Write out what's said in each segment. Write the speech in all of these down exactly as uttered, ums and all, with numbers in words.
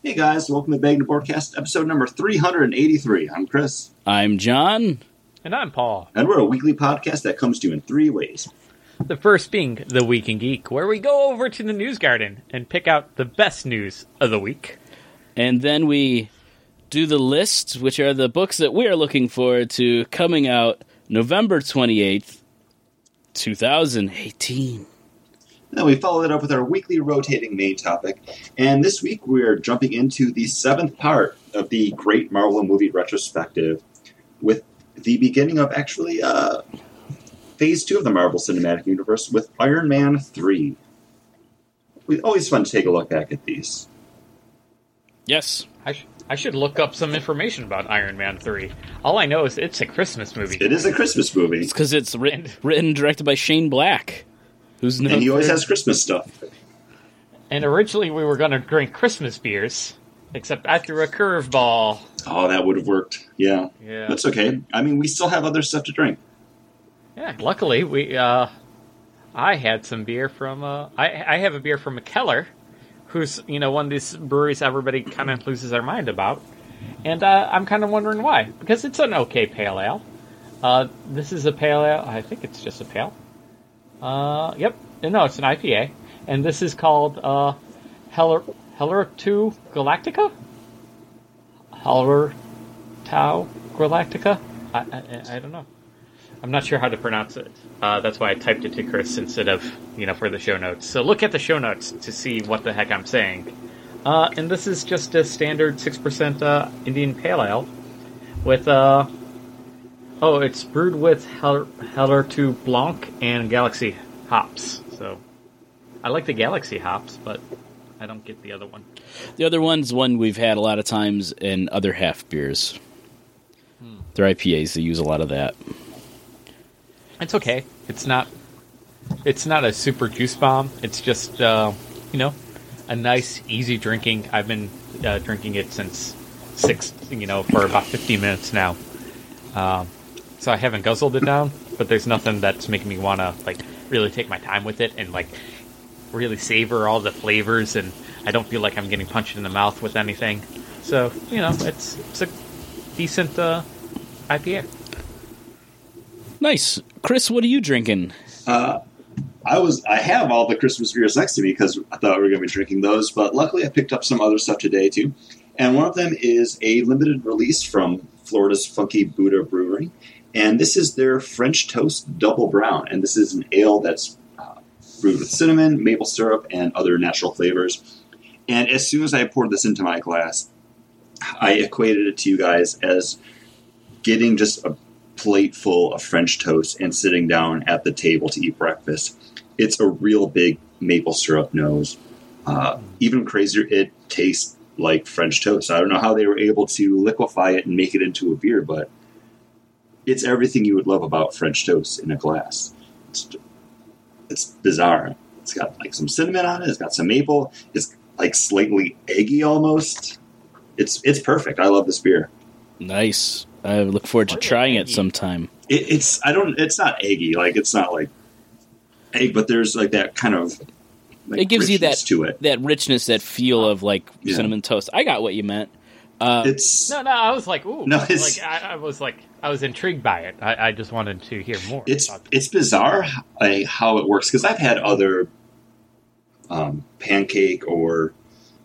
Hey guys, welcome to Bagna Podcast, episode number three hundred eighty-three. I'm Chris. I'm John. And I'm Paul. And we're a weekly podcast that comes to you in three ways. The first being The Week in Geek, where we go over to the news garden and pick out the best news of the week. And then we do the list, which are the books that we are looking forward to coming out November twenty-eighth, twenty eighteen. Then we follow it up with our weekly rotating main topic, and this week we're jumping into the seventh part of the Great Marvel Movie Retrospective with the beginning of actually uh, Phase two of the Marvel Cinematic Universe with Iron Man three. It's always fun to take a look back at these. Yes. I, sh- I should look up some information about Iron Man three. All I know is it's a Christmas movie. It is a Christmas movie. It's because it's written, written and directed by Shane Black. Who's and he always there? Has Christmas stuff. And originally we were going to drink Christmas beers, except I threw a curveball. Oh, that would have worked. Yeah. yeah. That's okay. I mean, we still have other stuff to drink. Yeah, luckily, we. Uh, I had some beer from... Uh, I, I have a beer from McKellar, who's, you know, one of these breweries everybody kind of loses their mind about. And uh, I'm kind of wondering why, because it's an okay pale ale. Uh, this is a pale ale. I think it's just a pale. Uh, yep. No, it's an I P A. And this is called uh, Heller, Heller two Galactica? Heller Tau Galactica? I, I I don't know. I'm not sure how to pronounce it. Uh, that's why I typed it to Chris instead of, you know, for the show notes. So look at the show notes to see what the heck I'm saying. Uh, and this is just a standard six percent uh, Indian Pale Ale with, uh, oh, it's brewed with Heller, Heller two Blanc and Galaxy Hops. So I like the Galaxy Hops, but I don't get the other one. The other one's one we've had a lot of times in other half beers. Hmm. They're I P As. They use a lot of that. It's okay. It's not. It's not a super juice bomb. It's just, uh, you know, a nice, easy drinking. I've been uh, drinking it since six, you know, for about fifteen minutes now. Uh, so I haven't guzzled it down, but there's nothing that's making me want to like really take my time with it and like really savor all the flavors. And I don't feel like I'm getting punched in the mouth with anything. So you know, it's it's a decent uh, I P A. Nice. Chris, what are you drinking? Uh, I was I have all the Christmas beers next to me because I thought we were going to be drinking those, but luckily I picked up some other stuff today, too. And one of them is a limited release from Florida's Funky Buddha Brewery, and this is their French Toast Double Brown, and this is an ale that's uh, brewed with cinnamon, maple syrup, and other natural flavors. And as soon as I poured this into my glass, I equated it to you guys as getting just a plate full of French toast and sitting down at the table to eat breakfast. It's a real big maple syrup nose. Uh, even crazier, it tastes like French toast. I don't know how they were able to liquefy it and make it into a beer, but it's everything you would love about French toast in a glass. It's, it's bizarre. It's got like some cinnamon on it. It's got some maple. It's like slightly eggy almost. It's it's perfect. I love this beer. Nice. I look forward to trying it sometime. It, it's I don't. It's not eggy. Like it's not like egg, but there's like that kind of. Like, it gives you that to it. that richness, that feel of like yeah. cinnamon toast. I got what you meant. Uh, it's no, no. I was like, ooh, no, it's, like I, I was like, I was intrigued by it. I, I just wanted to hear more. It's it's bizarre like, how it works because I've had other um, pancake or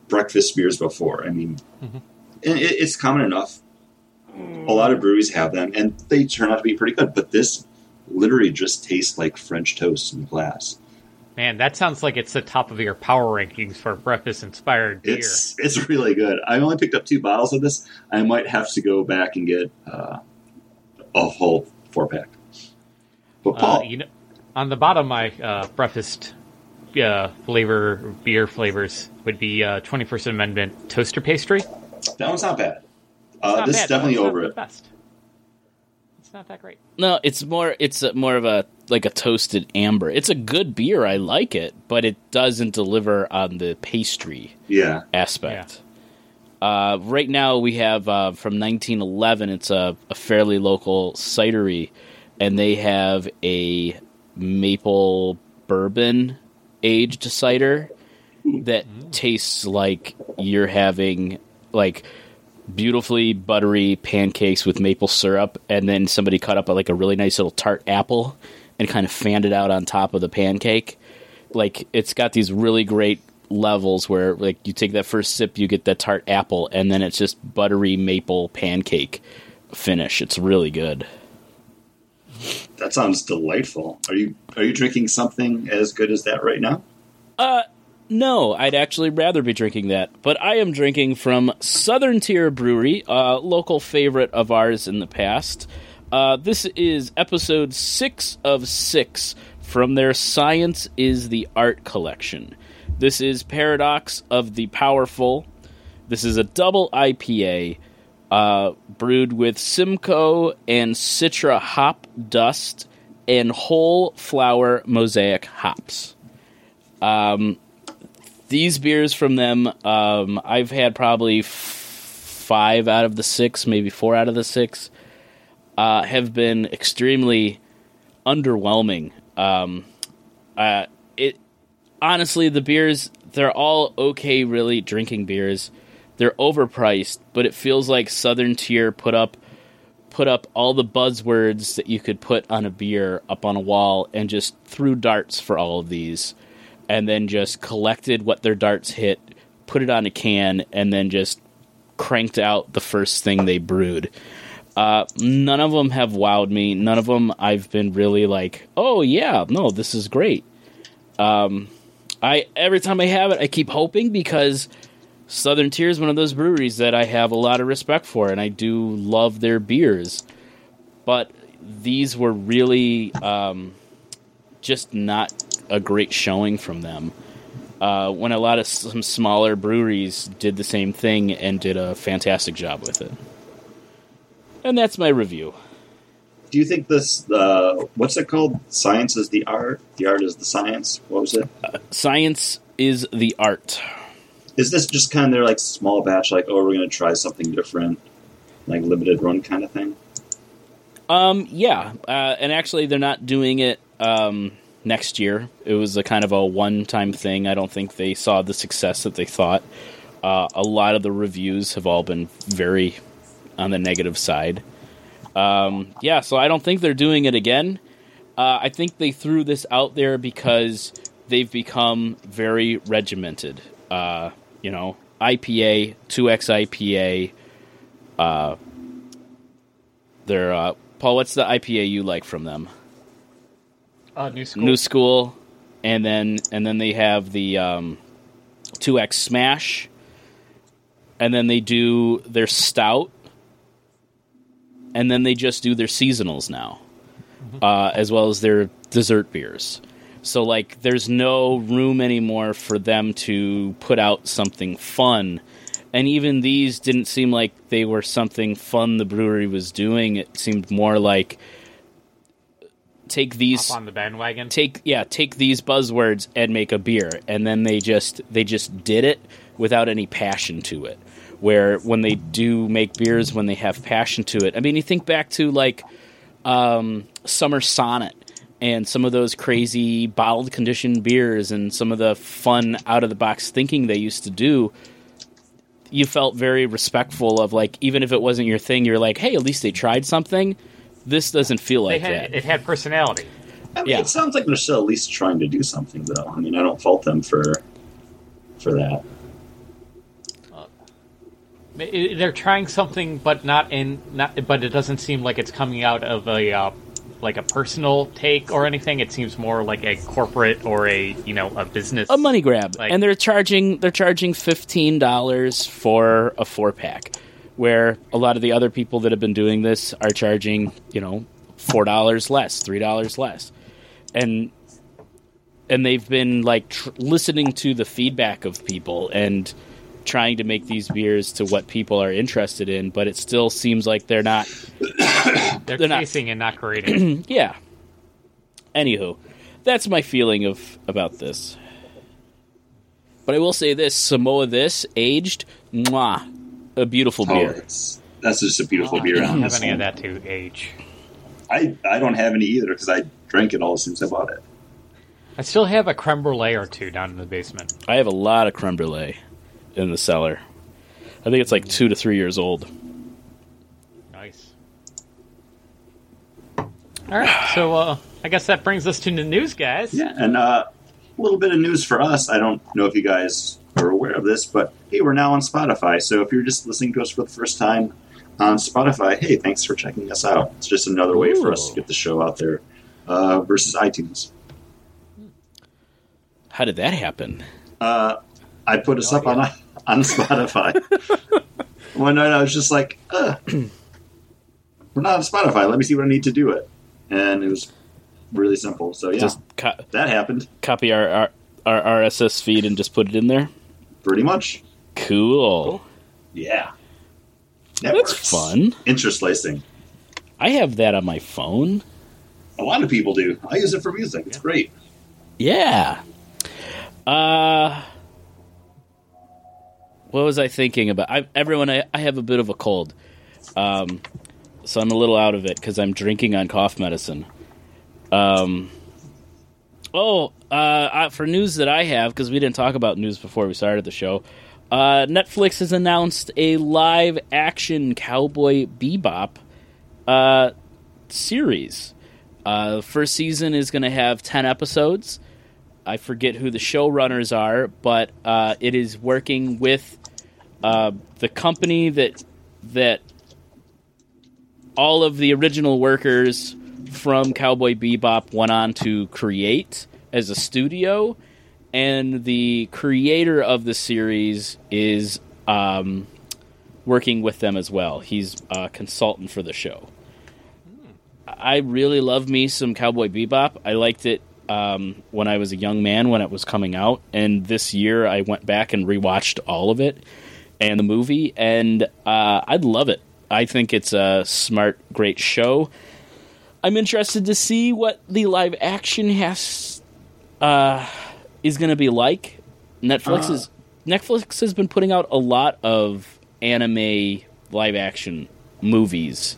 breakfast beers before. I mean, mm-hmm. and it, it's common enough. A lot of breweries have them, and they turn out to be pretty good. But this literally just tastes like French toast in glass. Man, that sounds like it's the top of your power rankings for breakfast-inspired beer. It's it's really good. I only picked up two bottles of this. I might have to go back and get uh, a whole four-pack. But Paul, uh, you know, on the bottom of my uh, breakfast uh, flavor beer flavors would be uh, twenty-first Amendment toaster pastry. That one's not bad. Uh, this bad, is definitely over it. Best. It's not that great. No, it's more. It's a, more of a like a toasted amber. It's a good beer. I like it, but it doesn't deliver on the pastry yeah. aspect. Yeah. Uh, right now, we have uh, from nineteen eleven. It's a, a fairly local cidery, and they have a maple bourbon aged cider, that tastes like you're having like beautifully buttery pancakes with maple syrup, and then somebody cut up like a really nice little tart apple and kind of fanned it out on top of the pancake. Like, it's got these really great levels where like you take that first sip, you get that tart apple, and then it's just buttery maple pancake finish. It's really good. That sounds delightful. Are you are you drinking something as good as that right now? Uh, no, I'd actually rather be drinking that. But I am drinking from Southern Tier Brewery, a local favorite of ours in the past. Uh, this is episode six of six from their Science is the Art collection. This is Paradox of the Powerful. This is a double I P A. Uh, brewed with Simcoe and Citra hop dust and whole flower mosaic hops. Um, these beers from them, um, I've had probably f- five out of the six, maybe four out of the six, uh, have been extremely underwhelming. Um, uh, it honestly, the beers, they're all okay, really, drinking beers. They're overpriced, but it feels like Southern Tier put up put up all the buzzwords that you could put on a beer up on a wall and just threw darts for all of these, and then just collected what their darts hit, put it on a can, and then just cranked out the first thing they brewed. Uh, none of them have wowed me. None of them I've been really like, oh, yeah, no, this is great. Um, I every time I have it, I keep hoping, because Southern Tier is one of those breweries that I have a lot of respect for, and I do love their beers. But these were really um, just not a great showing from them. Uh, when a lot of some smaller breweries did the same thing and did a fantastic job with it. And that's my review. Do you think this, uh, what's it called? Science is the art? The art is the science? What was it? Uh, science is the art. Is this just kind of their, like, small batch, like, oh, we're going to try something different, like, limited run kind of thing? Um, yeah. Uh, and actually, they're not doing it um, next year. It was a kind of a one-time thing. I don't think they saw the success that they thought. Uh, a lot of the reviews have all been very on the negative side. Um, yeah, so I don't think they're doing it again. Uh, I think they threw this out there because they've become very regimented. Uh, you know, I P A, two X I P A, uh, they're, uh, Paul, what's the I P A you like from them? Uh, New School. New School, and then, and then they have the, um, two X Smash, and then they do their Stout, and then they just do their seasonals now, mm-hmm. uh, as well as their dessert beers. So, like, there's no room anymore for them to put out something fun. And even these didn't seem like they were something fun the brewery was doing. It seemed more like, take these... Hop on the bandwagon. Take, yeah, take these buzzwords and make a beer. And then they just they just did it without any passion to it. Where when they do make beers, when they have passion to it... I mean, you think back to, like, um, Summer Sonnet. And some of those crazy bottled conditioned beers and some of the fun out-of-the-box thinking they used to do, you felt very respectful of, like, even if it wasn't your thing, you're like, hey, at least they tried something. This doesn't feel they like had, that. It had personality. I mean, yeah. It sounds like they're still at least trying to do something, though. I mean, I don't fault them for for that. Uh, they're trying something, but not in not, but it doesn't seem like it's coming out of a... Uh, like a personal take or anything. It seems more like a corporate or a, you know, a business, a money grab. Like, and they're charging they're charging fifteen dollars for a four pack, where a lot of the other people that have been doing this are charging, you know, four dollars less, three dollars less. And and they've been like tr- listening to the feedback of people and trying to make these beers to what people are interested in, but it still seems like they're not they're, they're chasing not, and not creating. Yeah. Anywho, that's my feeling of about this. But I will say this, Samoa this aged, mwah, a beautiful oh, beer. That's just a beautiful oh, beer. I don't have any of that to age. I, I don't have any either because I drank it all since I bought it. I still have a creme brulee or two down in the basement. I have a lot of creme brulee in the cellar. I think it's like two to three years old. Nice. All right, so uh, I guess that brings us to the news, guys. Yeah, and uh, a little bit of news for us. I don't know if you guys are aware of this, but hey, we're now on Spotify. So if you're just listening to us for the first time on Spotify, hey, thanks for checking us out. It's just another way Ooh. for us to get the show out there uh, versus iTunes. How did that happen? Uh, I put us no up idea. on on Spotify. One night I was just like, uh, we're not on Spotify. Let me see what I need to do it. And it was really simple. So, yeah, just co- that happened. Copy our, our, our R S S feed and just put it in there? Pretty much. Cool. Yeah. Networks. That's fun. Interlacing. I have that on my phone. A lot of people do. I use it for music. It's great. Yeah. Uh, what was I thinking about? I, everyone, I, I have a bit of a cold, um, so I'm a little out of it because I'm drinking on cough medicine. Um, oh, uh, uh, for news that I have, because we didn't talk about news before we started the show, uh, Netflix has announced a live-action Cowboy Bebop uh, series. Uh, the first season is going to have ten episodes. I forget who the showrunners are, but uh, it is working with uh, the company that that all of the original workers from Cowboy Bebop went on to create as a studio, and the creator of the series is um, working with them as well. He's a consultant for the show. I really love me some Cowboy Bebop. I liked it Um, when I was a young man, when it was coming out, and this year I went back and rewatched all of it and the movie, and uh, I love it. I think it's a smart, great show. I'm interested to see what the live action has uh, is going to be like. Netflix uh. is Netflix has been putting out a lot of anime live action movies.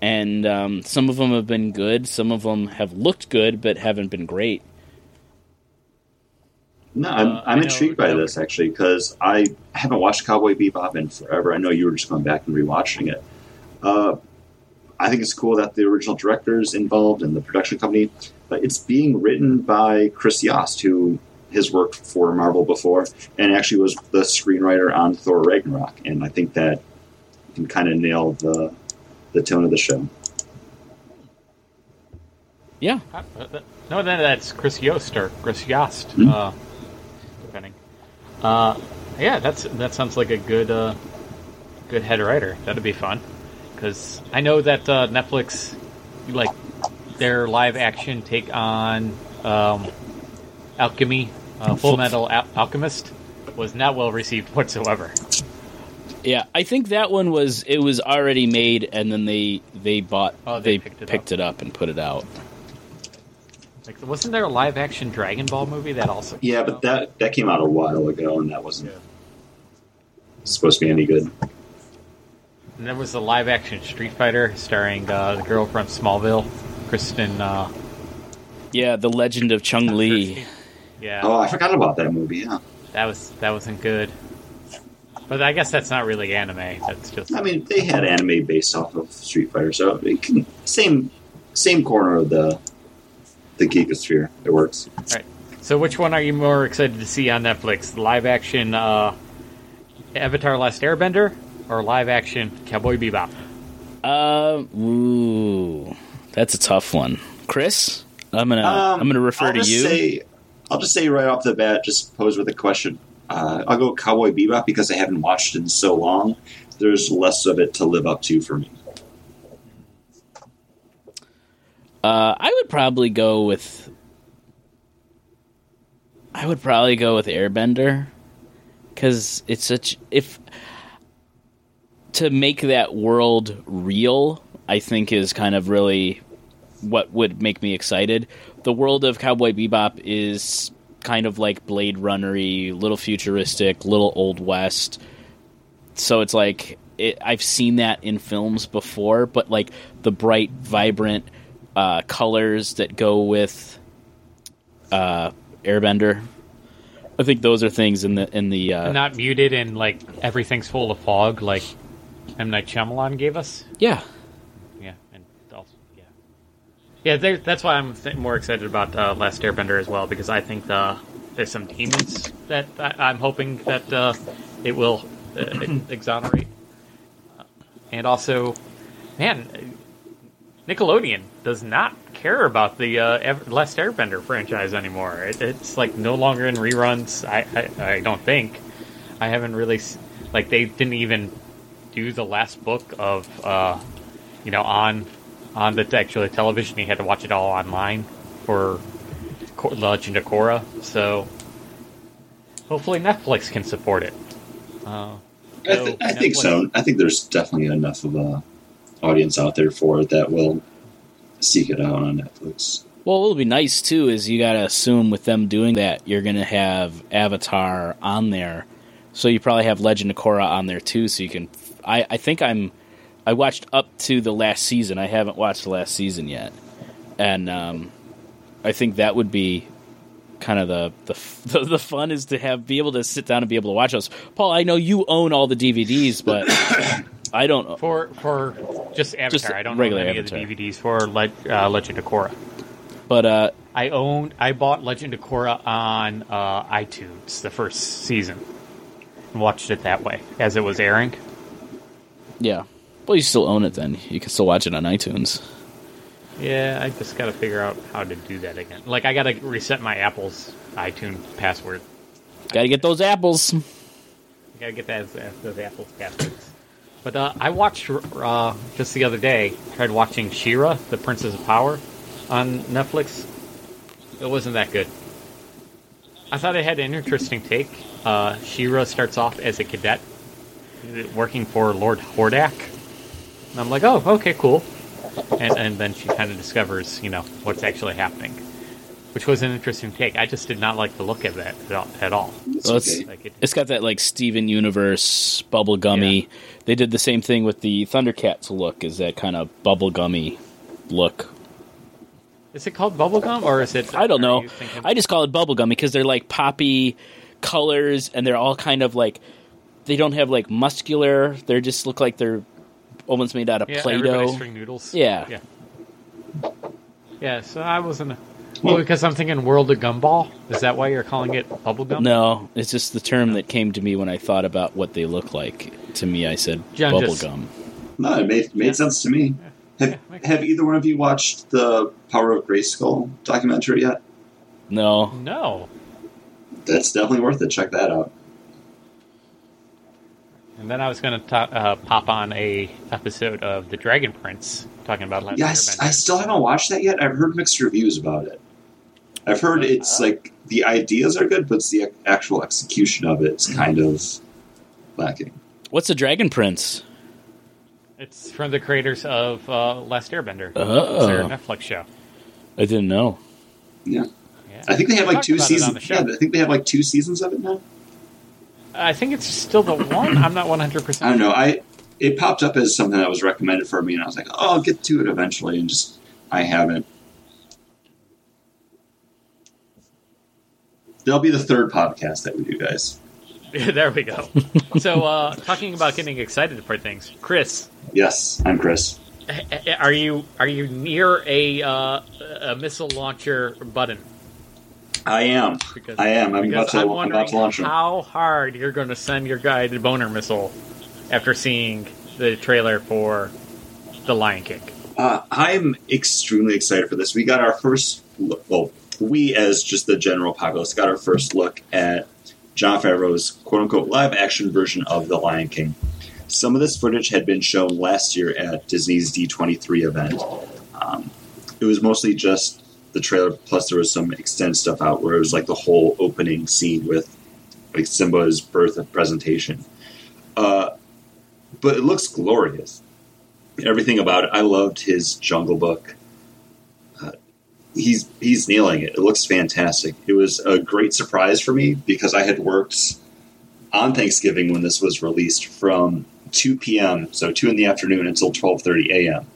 And um, some of them have been good. Some of them have looked good, but haven't been great. No, I'm, uh, I'm intrigued by this, actually, because I haven't watched Cowboy Bebop in forever. I know you were just going back and rewatching it. Uh, I think it's cool that the original director is involved and the production company. But it's being written by Chris Yost, who has worked for Marvel before, and actually was the screenwriter on Thor Ragnarok. And I think that can kind of nail the... the tone of the show. Yeah. No, then that's Chris Yost or Chris Yost, mm-hmm. uh, depending. Uh, yeah, that's that sounds like a good, uh, good head writer. That'd be fun, because I know that uh, Netflix, like their live action take on um, Alchemy, uh, Full Metal Al- Alchemist, was not well received whatsoever. Yeah, I think that one was it was already made, and then they they bought oh, they, they picked, it, picked up. it up and put it out. Like, wasn't there a live action Dragon Ball movie that also? Yeah, but out? that that came out a while ago, and that wasn't yeah. supposed to be any good. And there was a live action Street Fighter starring uh, the girl from Smallville, Kristen. Uh, yeah, the Legend of Chun-Li. Yeah. Oh, I forgot about that movie. Yeah. That was that wasn't good. But I guess that's not really anime. That's just. I mean, they had anime based off of Street Fighter, so it can, same same corner of the the geekosphere. It works. All right. So, which one are you more excited to see on Netflix? The live action uh, Avatar: Last Airbender or live action Cowboy Bebop? Uh, ooh, that's a tough one, Chris. I'm gonna um, I'm gonna refer I'll to just you. Say, I'll just say right off the bat, just pose with a question. Uh, I'll go Cowboy Bebop because I haven't watched it in so long. There's less of it to live up to for me. Uh, I would probably go with. I would probably go with Airbender, because it's such if to make that world real, I think is kind of really what would make me excited. The world of Cowboy Bebop is kind of like Blade Runner-y, little futuristic, little Old West. So it's like, it, I've seen that in films before, but like the bright, vibrant uh, colors that go with uh, Airbender. I think those are things in the in the uh, not muted and like everything's full of fog, like M. Night Shyamalan gave us. Yeah, yeah, and also, yeah, yeah. They, that's why I'm th- more excited about uh, Last Airbender as well, because I think the, there's some demons that I, I'm hoping that uh, it will uh, exonerate, uh, and also, man, Nickelodeon does not care about the uh, Last Airbender franchise anymore. It, it's like no longer in reruns. I, I I don't think. I haven't really like they didn't even do the last book of uh, you know on on the actual television. You had to watch it all online for Legend of Korra. So hopefully Netflix can support it. Uh, I, th- I think so. I think there's definitely enough of a audience out there for it that will seek it out on Netflix. Well, what'll be nice too is you gotta assume with them doing that, you're gonna have Avatar on there, so you probably have Legend of Korra on there too. So you can, I, I think I'm, I watched up to the last season. I haven't watched the last season yet, and um, I think that would be kind of the the the, the fun is to have be able to sit down and be able to watch those. Paul, I know you own all the D V Ds, but. I don't know. For, for just Avatar. Just I don't know any Avatar. Of the D V Ds for Le- uh, Legend of Korra. But uh, I owned, I bought Legend of Korra on uh, iTunes the first season and watched it that way as it was airing. Yeah. Well, you still own it then. You can still watch it on iTunes. Yeah, I just got to figure out how to do that again. Like, I got to reset my Apple's iTunes password. Got to get those apples. Got to get that, those Apple's passwords. But uh, I watched uh, just the other day. Tried watching She-Ra, the Princess of Power, on Netflix. It wasn't that good. I thought it had an interesting take. Uh, She-Ra starts off as a cadet working for Lord Hordak, and I'm like, oh, okay, cool. And, and then she kind of discovers, you know, what's actually happening, which was an interesting take. I just did not like the look of that at all. Well, it's, like it, it's got that like Steven Universe bubblegummy. Yeah. They did the same thing with the Thundercats look, is that kind of bubblegummy look. Is it called bubblegum, or is it... I don't know. I just call it bubblegummy because they're like poppy colors, and they're all kind of like... They don't have like muscular. They just look like they're almost made out of yeah, Play-Doh. Yeah, everybody's string noodles. Yeah. Yeah, yeah so I wasn't... Well, because I'm thinking World of Gumball. Is that why you're calling it bubblegum? No, it's just the term that came to me when I thought about what they look like. To me, I said bubblegum. No, it made, made yeah. sense to me. Yeah. Have, yeah. have either one of you watched the Power of Grayskull documentary yet? No. No. That's definitely worth it. Check that out. And then I was going to ta- uh, pop on a episode of The Dragon Prince, talking about Last Airbender. Yes, I still haven't watched that yet. I've heard mixed reviews about it. I've heard it's like the ideas are good, but it's the actual execution of it is kind of lacking. What's The Dragon Prince? It's from the creators of uh, Last Airbender. Oh. It's their Netflix show. I didn't know. Yeah, yeah. I think they have like two seasons. Yeah, I think they have like two seasons of it now. I think it's still the one. I'm not one hundred percent. I don't know. I it popped up as something that was recommended for me, and I was like, "Oh, I'll get to it eventually," and just I haven't. That'll be the third podcast that we do, guys. There we go. So, uh, talking about getting excited for things, Chris. Yes, I'm Chris. Are you are you near a uh, a missile launcher button? I am. Because, I am. I'm about to, I'm I'm about to launch them. How hard you're going to send your guy to boner missile after seeing the trailer for The Lion King? Uh, I'm extremely excited for this. We got our first look. Well, we as just the general populace got our first look at Jon Favreau's quote-unquote live-action version of The Lion King. Some of this footage had been shown last year at Disney's D twenty-three event. Um, it was mostly just the trailer, plus there was some extended stuff out where it was like the whole opening scene with like Simba's birth and presentation. Uh, but it looks glorious. Everything about it. I loved his Jungle Book. He's he's nailing it. It looks fantastic. It was a great surprise for me because I had worked on Thanksgiving when this was released from two p.m., so two in the afternoon until twelve thirty a.m.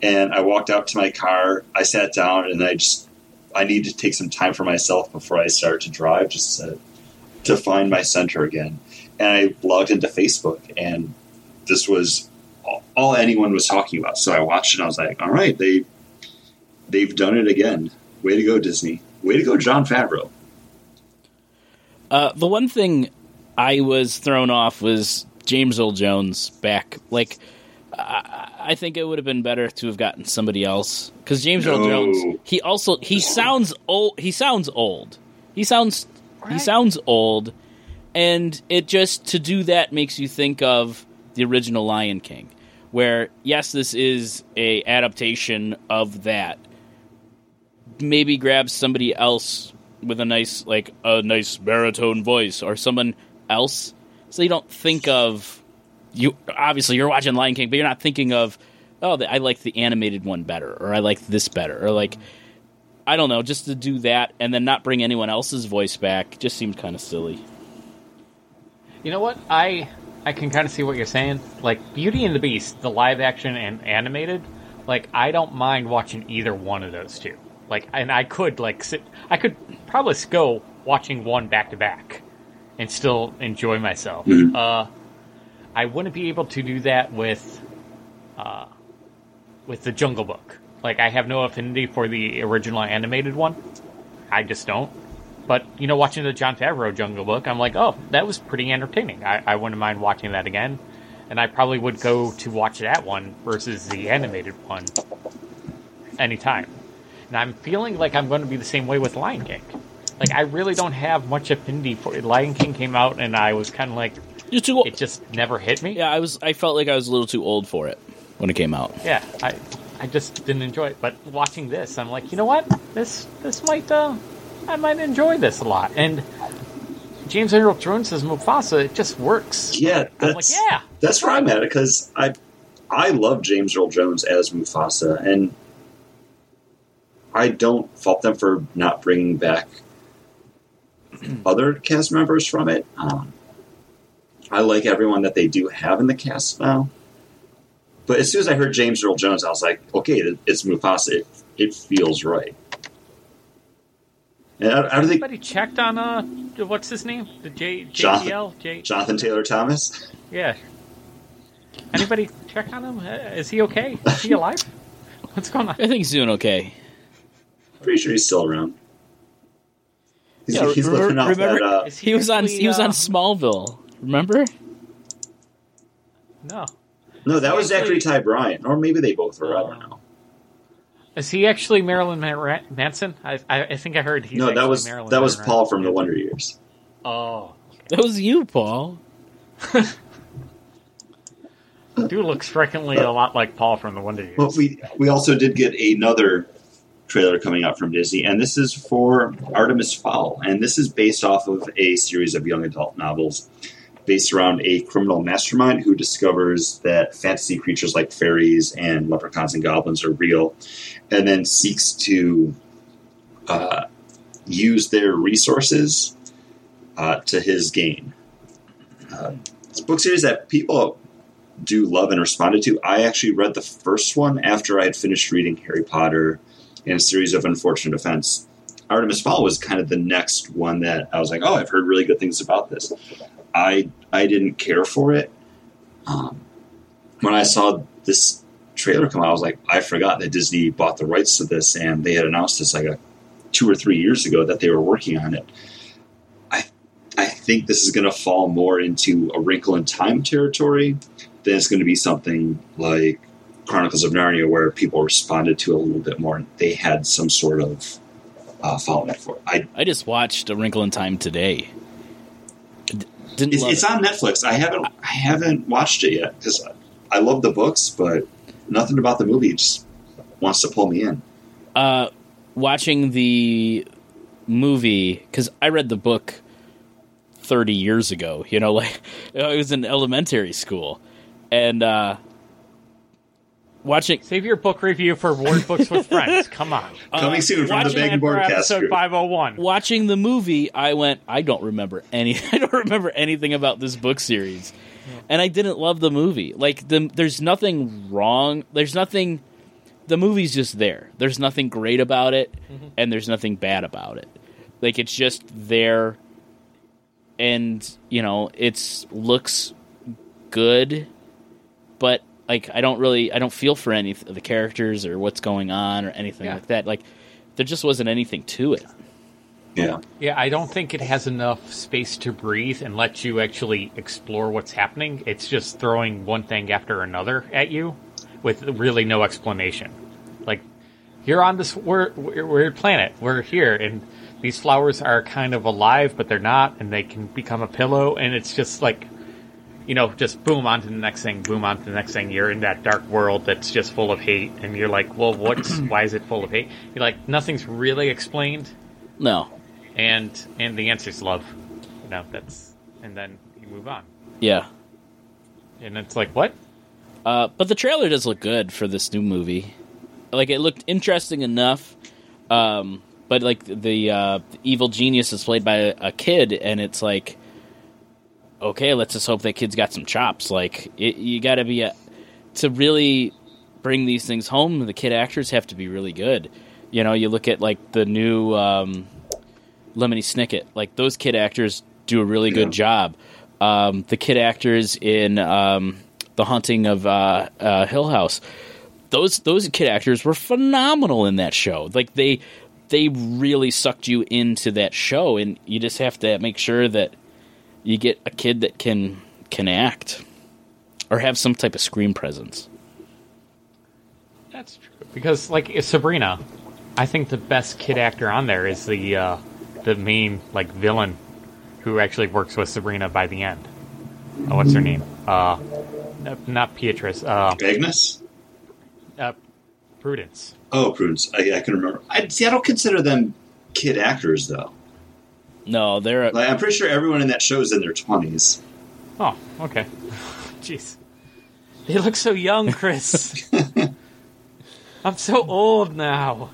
And I walked out to my car. I sat down, and I just I need to take some time for myself before I start to drive, just to, to find my center again. And I logged into Facebook, and this was all anyone was talking about. So I watched it, and I was like, all right, they, they've done it again. Way to go, Disney. Way to go, Jon Favreau. Uh, the one thing I was thrown off was James Earl Jones back. Like, I, I think it would have been better to have gotten somebody else. Because James no. Earl Jones, he also, he sounds old. He sounds old. He sounds, right. he sounds old. And it just, to do that makes you think of the original Lion King, where, yes, this is a adaptation of that. Maybe grab somebody else with a nice, like a nice baritone voice, or someone else, so you don't think of you. Obviously, you're watching Lion King, but you're not thinking of, oh, I like the animated one better, or I like this better, or like, I don't know. Just to do that and then not bring anyone else's voice back just seemed kind of silly. You know what? I I can kind of see what you're saying. Like Beauty and the Beast, the live action and animated. Like I don't mind watching either one of those two. Like, and I could like sit. I could probably go watching one back to back, and still enjoy myself. Mm-hmm. Uh, I wouldn't be able to do that with, uh, with the Jungle Book. Like, I have no affinity for the original animated one. I just don't. But, you know, watching the Jon Favreau Jungle Book, I'm like, oh, that was pretty entertaining. I, I wouldn't mind watching that again. And I probably would go to watch that one versus the animated one anytime. And I'm feeling like I'm going to be the same way with Lion King. Like, I really don't have much affinity for it. Lion King came out, and I was kind of like, you're too old. It just never hit me. Yeah, I was. I felt like I was a little too old for it when it came out. Yeah, I I just didn't enjoy it. But watching this, I'm like, you know what? This this might... Uh, I might enjoy this a lot. And James Earl Jones as Mufasa, it just works. Yeah, that's, I'm like, yeah, that's where I'm at, because I I love James Earl Jones as Mufasa, and I don't fault them for not bringing back other cast members from it. Um, I like everyone that they do have in the cast now. But as soon as I heard James Earl Jones, I was like, okay, it's Mufasa. It, it feels right. And I, I Has anybody think, checked on, uh, what's his name? The J, Jonathan, J- Jonathan Taylor Thomas? Yeah. Anybody check on him? Is he okay? Is he alive? What's going on? I think he's doing okay. Pretty sure he's still around. He's, yeah, he's remember, living off remember, that... Uh, he, he, was on, he was on Smallville, remember? No. No, that was actually Ty Bryant, or maybe they both were, uh, I don't know. Is he actually Marilyn Manson? I I think I heard he's no, actually that was, Marilyn Manson. No, that was Paul from The Wonder Years. Oh. That was you, Paul. Dude looks freakingly a lot like Paul from The Wonder Years. But we we also did get another trailer coming out from Disney, and this is for Artemis Fowl, and this is based off of a series of young adult novels based around a criminal mastermind who discovers that fantasy creatures like fairies and leprechauns and goblins are real, and then seeks to uh, use their resources uh, to his gain. Uh, it's a book series that people do love and responded to. I actually read the first one after I had finished reading Harry Potter and A Series of Unfortunate Events. Artemis Fowl was kind of the next one that I was like, oh, I've heard really good things about this. I I didn't care for it. Um, when I saw this trailer come out, I was like, I forgot that Disney bought the rights to this, and they had announced this like a, two or three years ago that they were working on it. I I think this is going to fall more into A Wrinkle in Time territory than it's going to be something like Chronicles of Narnia, where people responded to it a little bit more and they had some sort of uh, following for it. I, I just watched A Wrinkle in Time today. Didn't it's it's it. on Netflix. I haven't I haven't watched it yet because I, I love the books, but nothing about the movie just wants to pull me in. Uh, watching the movie, because I read the book thirty years ago. You know, like I was in elementary school, and uh, watching. Save your book review for Word Books with Friends. Come on, coming uh, soon from the Bagna Podcast. Episode five hundred one. Watching the movie, I went. I don't remember any. I don't remember anything about this book series, and I didn't love the movie. Like the, there's nothing wrong. There's nothing the movie's just there. There's nothing great about it, mm-hmm. and there's nothing bad about it. Like, it's just there, and, you know, it's looks good, but, like, I don't really, I don't feel for any of the characters or what's going on or anything yeah. like that. Like, there just wasn't anything to it. Yeah. Yeah, I don't think it has enough space to breathe and let you actually explore what's happening. It's just throwing one thing after another at you with really no explanation. Like, you're on this weird, weird planet. We're here, and these flowers are kind of alive, but they're not, and they can become a pillow, and it's just like, you know, just boom, onto the next thing, boom, onto the next thing. You're in that dark world that's just full of hate, and you're like, well, what's, why is it full of hate? You're like, nothing's really explained. No. And and the answer's love. You know, that's, and then you move on. Yeah. And it's like, what? Uh, but the trailer does look good for this new movie. Like, it looked interesting enough, um, but, like, the, uh, the evil genius is played by a, a kid, and it's like, okay, let's just hope that kid's got some chops. Like, it, you gotta be, a, to really bring these things home, the kid actors have to be really good. You know, you look at, like, the new... Um, Lemony Snicket, like, those kid actors do a really good yeah. job. Um, the kid actors in um, The Haunting of uh, uh, Hill House, those those kid actors were phenomenal in that show. Like, they they really sucked you into that show, and you just have to make sure that you get a kid that can can act or have some type of screen presence. That's true, because, like, Sabrina, I think the best kid actor on there is the. Uh... the main, like, villain who actually works with Sabrina by the end. Oh, what's her name? Uh, not Beatrice. Uh, Agnes? Uh, Prudence. Oh, Prudence. I, I can remember. I, see, I don't consider them kid actors, though. No, they're... A- like, I'm pretty sure everyone in that show is in their twenties. Oh, okay. Jeez. They look so young, Chris. I'm so old now.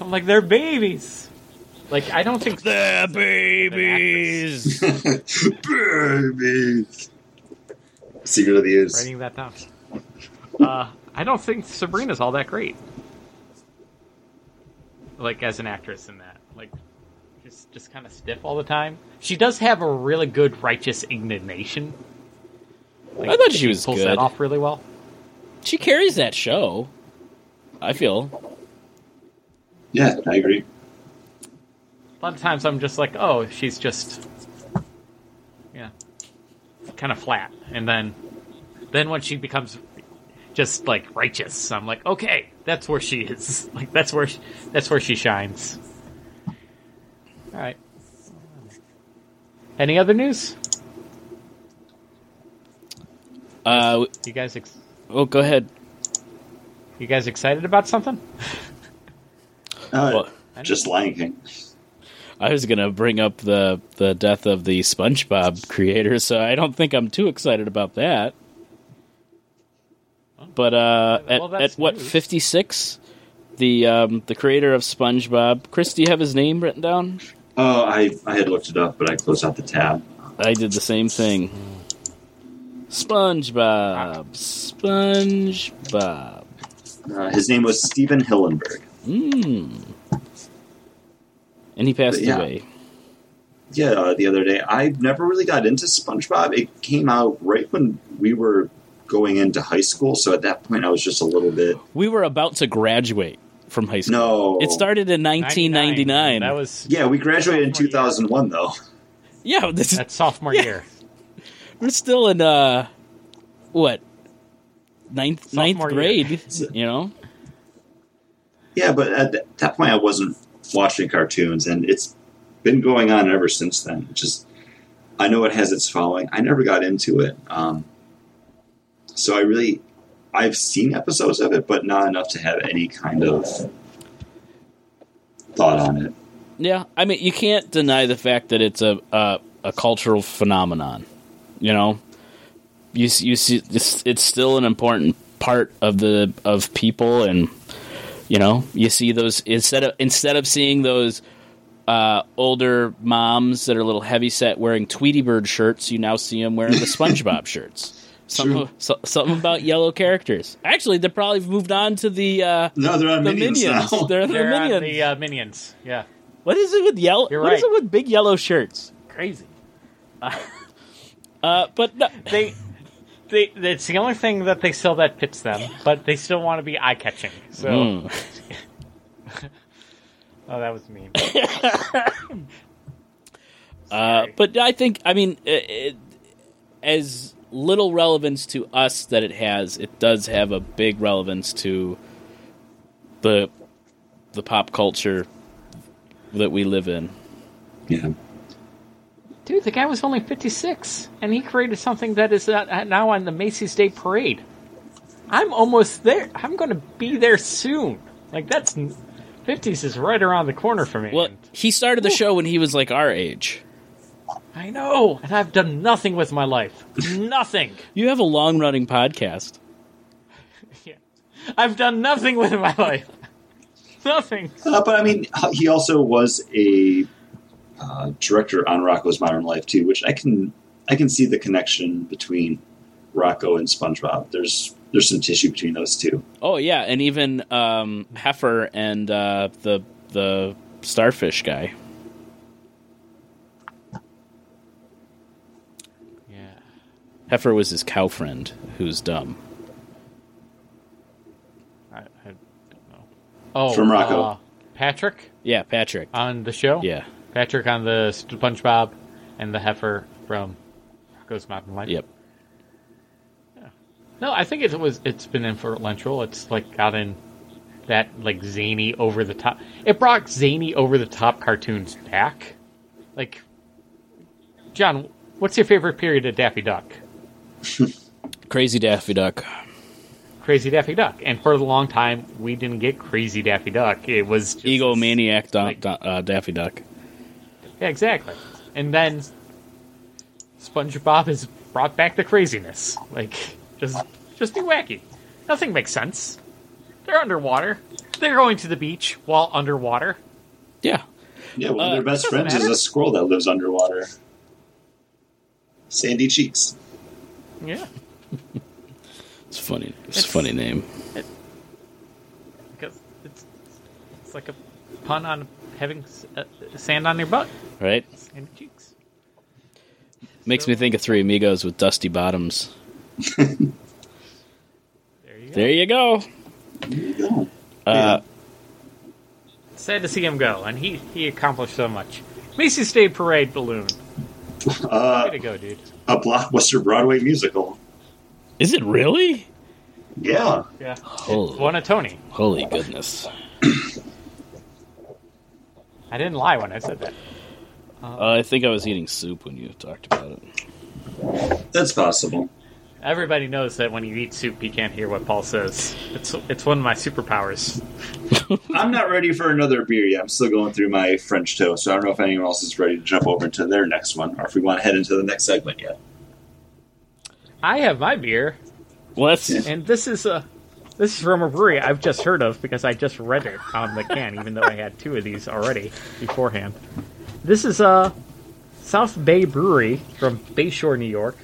I'm like, they're babies. Like, I don't think... They're babies! Babies! Secret of the Ooze. Writing that down. Uh, I don't think Sabrina's all that great. Like, as an actress in that. Like, just, just kind of stiff all the time. She does have a really good righteous indignation. Like, I thought she, she was pulls good. Pulls that off really well. She carries that show, I feel. Yeah, I agree. A lot of times I'm just like, oh, she's just, yeah, kind of flat. And then then when she becomes just, like, righteous, I'm like, okay, that's where she is. Like, that's where she, that's where she shines. All right. Any other news? Uh, you guys ex- Oh, go ahead. You guys excited about something? Uh, well, just Lion King. I was going to bring up the, the death of the SpongeBob creator, so I don't think I'm too excited about that. But uh, at, well, at what, fifty-six, the um, the creator of SpongeBob... Chris, do you have his name written down? Oh, I, I had looked it up, but I closed out the tab. I did the same thing. SpongeBob. SpongeBob. Uh, his name was Steven Hillenburg. Hmm. And he passed yeah. away. Yeah, uh, the other day. I never really got into SpongeBob. It came out right when we were going into high school, so at that point I was just a little bit... We were about to graduate from high school. No. It started in nineteen ninety-nine. That was yeah, we graduated in two thousand one, year. Though. Yeah. This, That's sophomore yeah. year. We're still in, uh, what, ninth, ninth grade, you know? Yeah, but at th- that point I wasn't... watching cartoons, and it's been going on ever since then. Just, I know it has its following. I never got into it, um, so I really, I've seen episodes of it, but not enough to have any kind of thought on it. Yeah, I mean, you can't deny the fact that it's a a, a cultural phenomenon. You know, you you see, it's, it's still an important part of the of people and. You know, you see those instead of instead of seeing those uh, older moms that are a little heavyset wearing Tweety Bird shirts, you now see them wearing the SpongeBob shirts. Something, so, something about yellow characters. Actually, they probably moved on to the uh, no, they're on the Minions. Minions. Now. They're, they're the Minions. The uh, Minions. Yeah. What is it with yellow? You're what right. is it with big yellow shirts? Crazy. Uh, uh, but no. they, they. It's the only thing that they sell that fits them, but they still want to be eye catching. So. Mm. Oh, that was mean. uh, but I think, I mean, it, it, as little relevance to us that it has, it does have a big relevance to the the pop culture that we live in. Yeah. Dude, the guy was only fifty-six, and he created something that is now on the Macy's Day Parade. I'm almost there. I'm going to be there soon. Like, that's... fifties is right around the corner for me. Well, he started the show when he was like our age. I know, and I've done nothing with my life. Nothing. You have a long-running podcast. Yeah. I've done nothing with my life. Nothing. Uh, but, I mean, he also was a uh, director on Rocko's Modern Life, too, which I can I can see the connection between Rocko and SpongeBob. There's... There's some tissue between those two. Oh yeah, and even um, Heffer and uh, the the starfish guy. Yeah, Heffer was his cow friend, who's dumb. I, I don't know. Oh, from Rocko, uh, Patrick. Yeah, Patrick on the show. Yeah, Patrick on the SpongeBob and the Heffer from Rocko's Modern Life. Yep. No, I think it was. It's been influential. It's like gotten that like zany, over the top. It brought zany, over the top cartoons back. Like, John, what's your favorite period of Daffy Duck? Crazy Daffy Duck. Crazy Daffy Duck, and for a long time we didn't get Crazy Daffy Duck. It was just egomaniac da- like, da- uh, Daffy Duck. Yeah, exactly. And then SpongeBob has brought back the craziness, like. Just just be wacky. Nothing makes sense. They're underwater. They're going to the beach while underwater. Yeah. Yeah, one of their uh, best friends matter. is a squirrel that lives underwater. Sandy Cheeks. Yeah. It's funny. It's, it's a funny name. It, because it's, it's like a pun on having sand on your butt. Right. Sandy Cheeks. Makes so, me think of Three Amigos with dusty bottoms. there, you there you go. There you go. Uh, Sad to see him go, and he, he accomplished so much. Macy's Day Parade balloon. Uh, Way to go, dude! A blockbuster Broadway musical. Is it really? Yeah. Yeah. Holy, it won a Tony. Holy goodness! I didn't lie when I said that. Uh, uh, I think I was eating soup when you talked about it. That's possible. Everybody knows that when you eat soup, you can't hear what Paul says. It's it's one of my superpowers. I'm not ready for another beer yet. I'm still going through my French toast, so I don't know if anyone else is ready to jump over into their next one, or if we want to head into the next segment yet. I have my beer. What? And this is a this is from a brewery I've just heard of because I just read it on the can, even though I had two of these already beforehand. This is a South Bay Brewery from Bayshore, New York.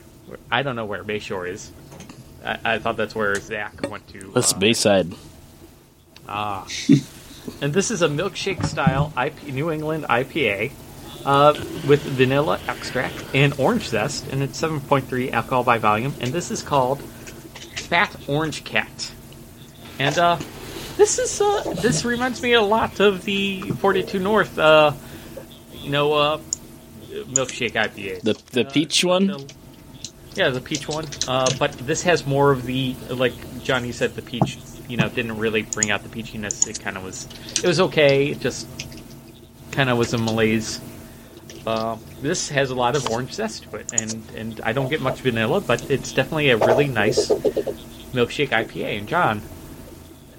I don't know where Bayshore is. I, I thought that's where Zach went to. That's uh, Bayside. Ah. And this is a milkshake-style I P, New England I P A uh, with vanilla extract and orange zest, and it's seven point three alcohol by volume, and this is called Fat Orange Cat. And uh, this is uh, this reminds me a lot of the forty-two North, uh, you know, uh, milkshake I P A. The the peach uh, one? The, Yeah, the peach one, uh, but this has more of the, like Johnny said, the peach, you know, didn't really bring out the peachiness. It kind of was, it was okay, it just kind of was a malaise. Uh, this has a lot of orange zest to it, and, and I don't get much vanilla, but it's definitely a really nice milkshake I P A. And John,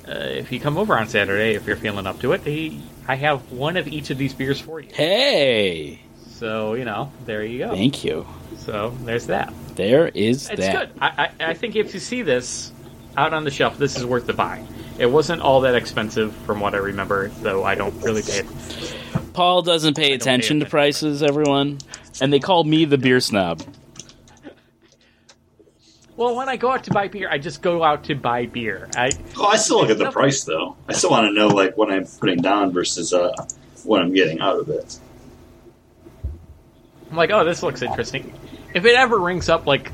uh, if you come over on Saturday, if you're feeling up to it, he, I have one of each of these beers for you. Hey! So, you know, there you go. Thank you. So, there's that. There is it's that. It's good. I, I, I think if you see this out on the shelf, this is worth the buy. It wasn't all that expensive from what I remember, though I don't really pay attention. Paul doesn't pay attention pay to prices, everyone. And they call me the beer snob. Well, when I go out to buy beer, I just go out to buy beer. I, oh, I still look at the nothing. price, though. I still want to know, like, what I'm putting down versus uh, what I'm getting out of it. I'm like, oh, this looks interesting. If it ever rings up, like,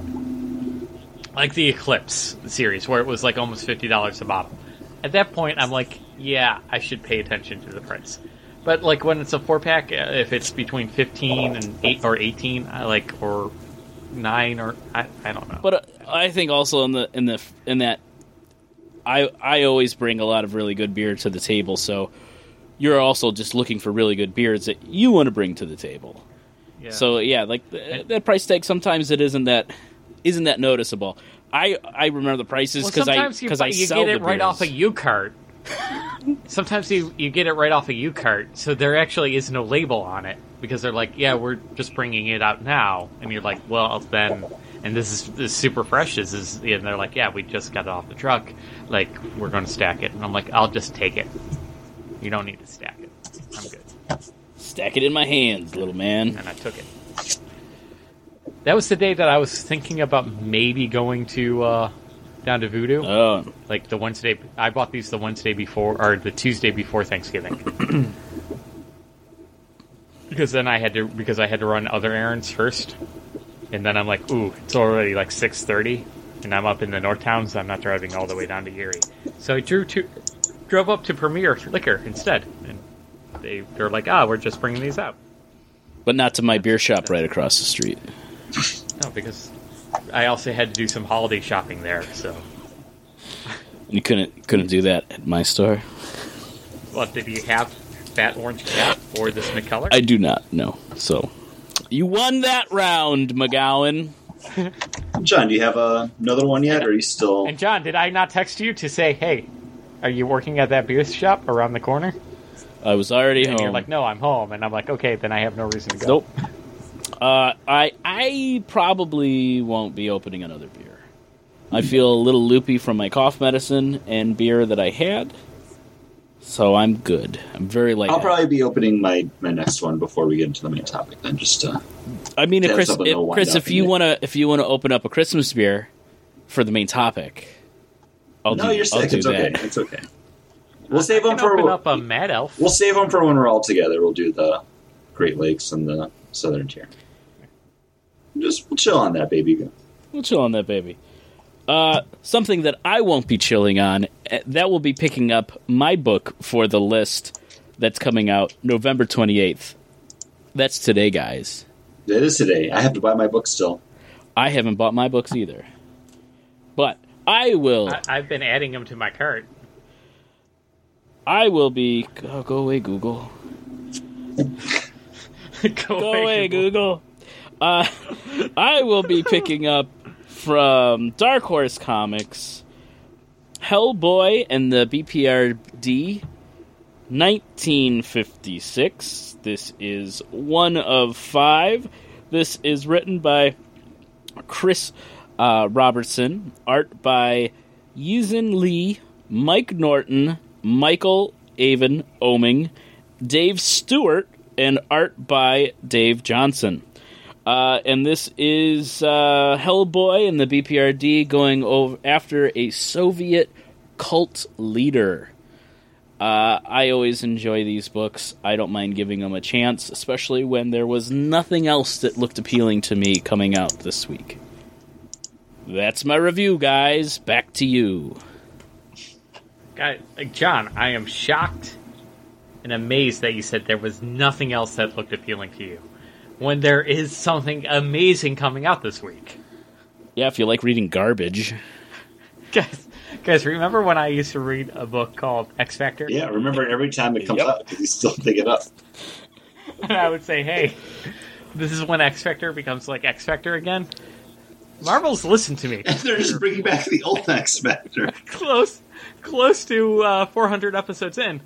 like the Eclipse series, where it was, like, almost fifty dollars a bottle. At that point, I'm like, yeah, I should pay attention to the price. But, like, when it's a four-pack, if it's between fifteen and eight or eighteen, I like, or... Nine or I, I don't know. But uh, I think also in the in the in that I I always bring a lot of really good beer to the table. So you're also just looking for really good beers that you want to bring to the table. Yeah. So yeah, like the, that price tag sometimes it isn't that isn't that noticeable. I, I remember the prices because well, I because I you sell get it the right beers. off a U-cart. Sometimes you, you get it right off a U-cart, so there actually is no label on it. Because they're like, yeah, we're just bringing it out now. And you're like, well, then... And this is this super fresh. This is, and they're like, yeah, we just got it off the truck. Like, we're going to stack it. And I'm like, I'll just take it. You don't need to stack it. I'm good. Stack it in my hands, little man. And I took it. That was the day that I was thinking about maybe going to... Uh, down to Voodoo. Oh. Like, the Wednesday... I bought these the Wednesday before... Or the Tuesday before Thanksgiving. Because then I had to because I had to run other errands first, and then I'm like, ooh, it's already like six thirty, and I'm up in the North Town, so I'm not driving all the way down to Erie. So I drew to, drove up to Premier Liquor instead, and they they're like, ah, we're just bringing these out, but not to my beer shop right across the street. No, because I also had to do some holiday shopping there, so you couldn't couldn't do that at my store. What did you have? Fat Orange Cat or this McCullough? I do not, no. So, you won that round, McGowan. John, do you have uh, another one yet, or are you still... And John, did I not text you to say, hey, are you working at that beer shop around the corner? I was already and home. And you're like, no, I'm home. And I'm like, okay, then I have no reason to go. Nope. Uh, I, I probably won't be opening another beer. I feel a little loopy from my cough medicine and beer that I had. So I'm good. I'm very late. I'll probably be opening my, my next one before we get into the main topic. Then just uh, I mean, if Chris, if, Chris, if you want to, if you want to open up a Christmas beer for the main topic, I'll no, do, you're sick. I'll do it's that. okay. It's okay. We'll save them for open up a Mad Elf. We'll save them for when we're all together. We'll do the Great Lakes and the Southern Tier. Just we'll chill on that baby. We'll chill on that baby. Uh, something that I won't be chilling on, that will be picking up my book for the list that's coming out November twenty-eighth. That's today, guys. It is today. I have to buy my book still. I haven't bought my books either. But I will... I- I've been adding them to my cart. I will be... Oh, go away, Google. go, go away, Google. Google. Uh, I will be picking up from Dark Horse Comics, Hellboy and the B P R D, nineteen fifty-six. This is one of five. This is written by Chris uh, Robertson, art by Yizhen Lee, Mike Norton, Michael Avon Oming, Dave Stewart, and art by Dave Johnson. Uh, and this is uh, Hellboy and the B P R D going over after a Soviet cult leader. Uh, I always enjoy these books. I don't mind giving them a chance, especially when there was nothing else that looked appealing to me coming out this week. That's my review, guys. Back to you. God, John, I am shocked and amazed that you said there was nothing else that looked appealing to you. When there is something amazing coming out this week. Yeah, if you like reading garbage. Guys, guys, remember when I used to read a book called X Factor? Yeah, remember every time it comes yep. up, you still pick it up. And I would say, hey, this is when X Factor becomes like X Factor again. Marvel's listened to me. And they're just bringing back the old X Factor. Close, close to uh, four hundred episodes in.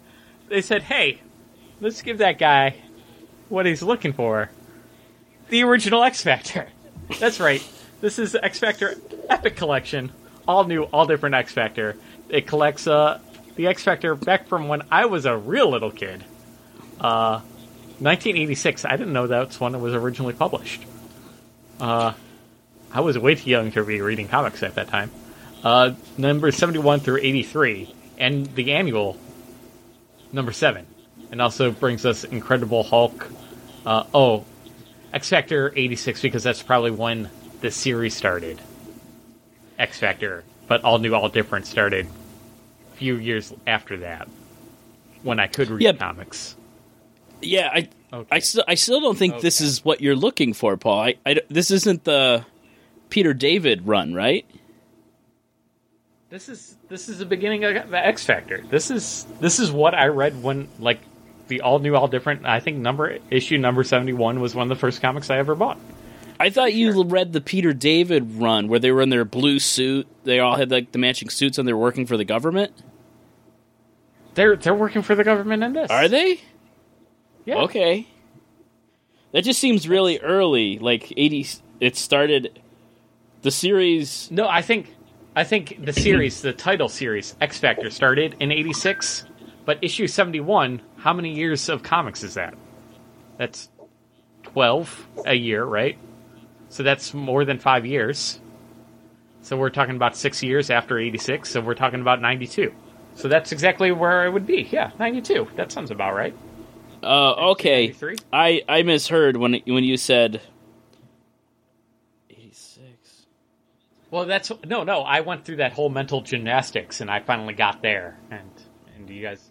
They said, hey, let's give that guy what he's looking for. The original X Factor. That's right. This is X Factor Epic Collection. All new, all different X Factor. It collects uh, the X Factor back from when I was a real little kid. Uh, nineteen eighty-six. I didn't know that's when it was originally published. Uh, I was way too young to be reading comics at that time. Uh, numbers seventy-one through eighty-three, and the annual, number seven. And also brings us Incredible Hulk. Uh, oh, X-Factor eighty-six, because that's probably when the series started. X-Factor, but All New, All Different started a few years after that, when I could read yeah. comics. Yeah, I... Okay. I, st- I still don't think okay. this is what you're looking for, Paul. I, I, this isn't the Peter David run, right? This is this is the beginning of the X Factor. This is this is what I read when, like, the All New, All Different. I think number issue number seventy-one was one of the first comics I ever bought. I thought you sure. read the Peter David run where they were in their blue suit. They all had like the matching suits, and they're working for the government. They're they're working for the government in this. Are they? Yeah. Okay. That just seems really early, like eighty. It started the series. No, I think, I think the series, the title series, X Factor, started in eighty-six, but issue seventy-one. How many years of comics is that? That's twelve a year, right? So that's more than five years. So we're talking about six years after eighty-six. So we're talking about ninety-two. So that's exactly where it would be. Yeah, ninety-two. That sounds about right. Uh, okay, I, I misheard when when you said eighty-six. Well, that's no, no. I went through that whole mental gymnastics, and I finally got there. And and you guys,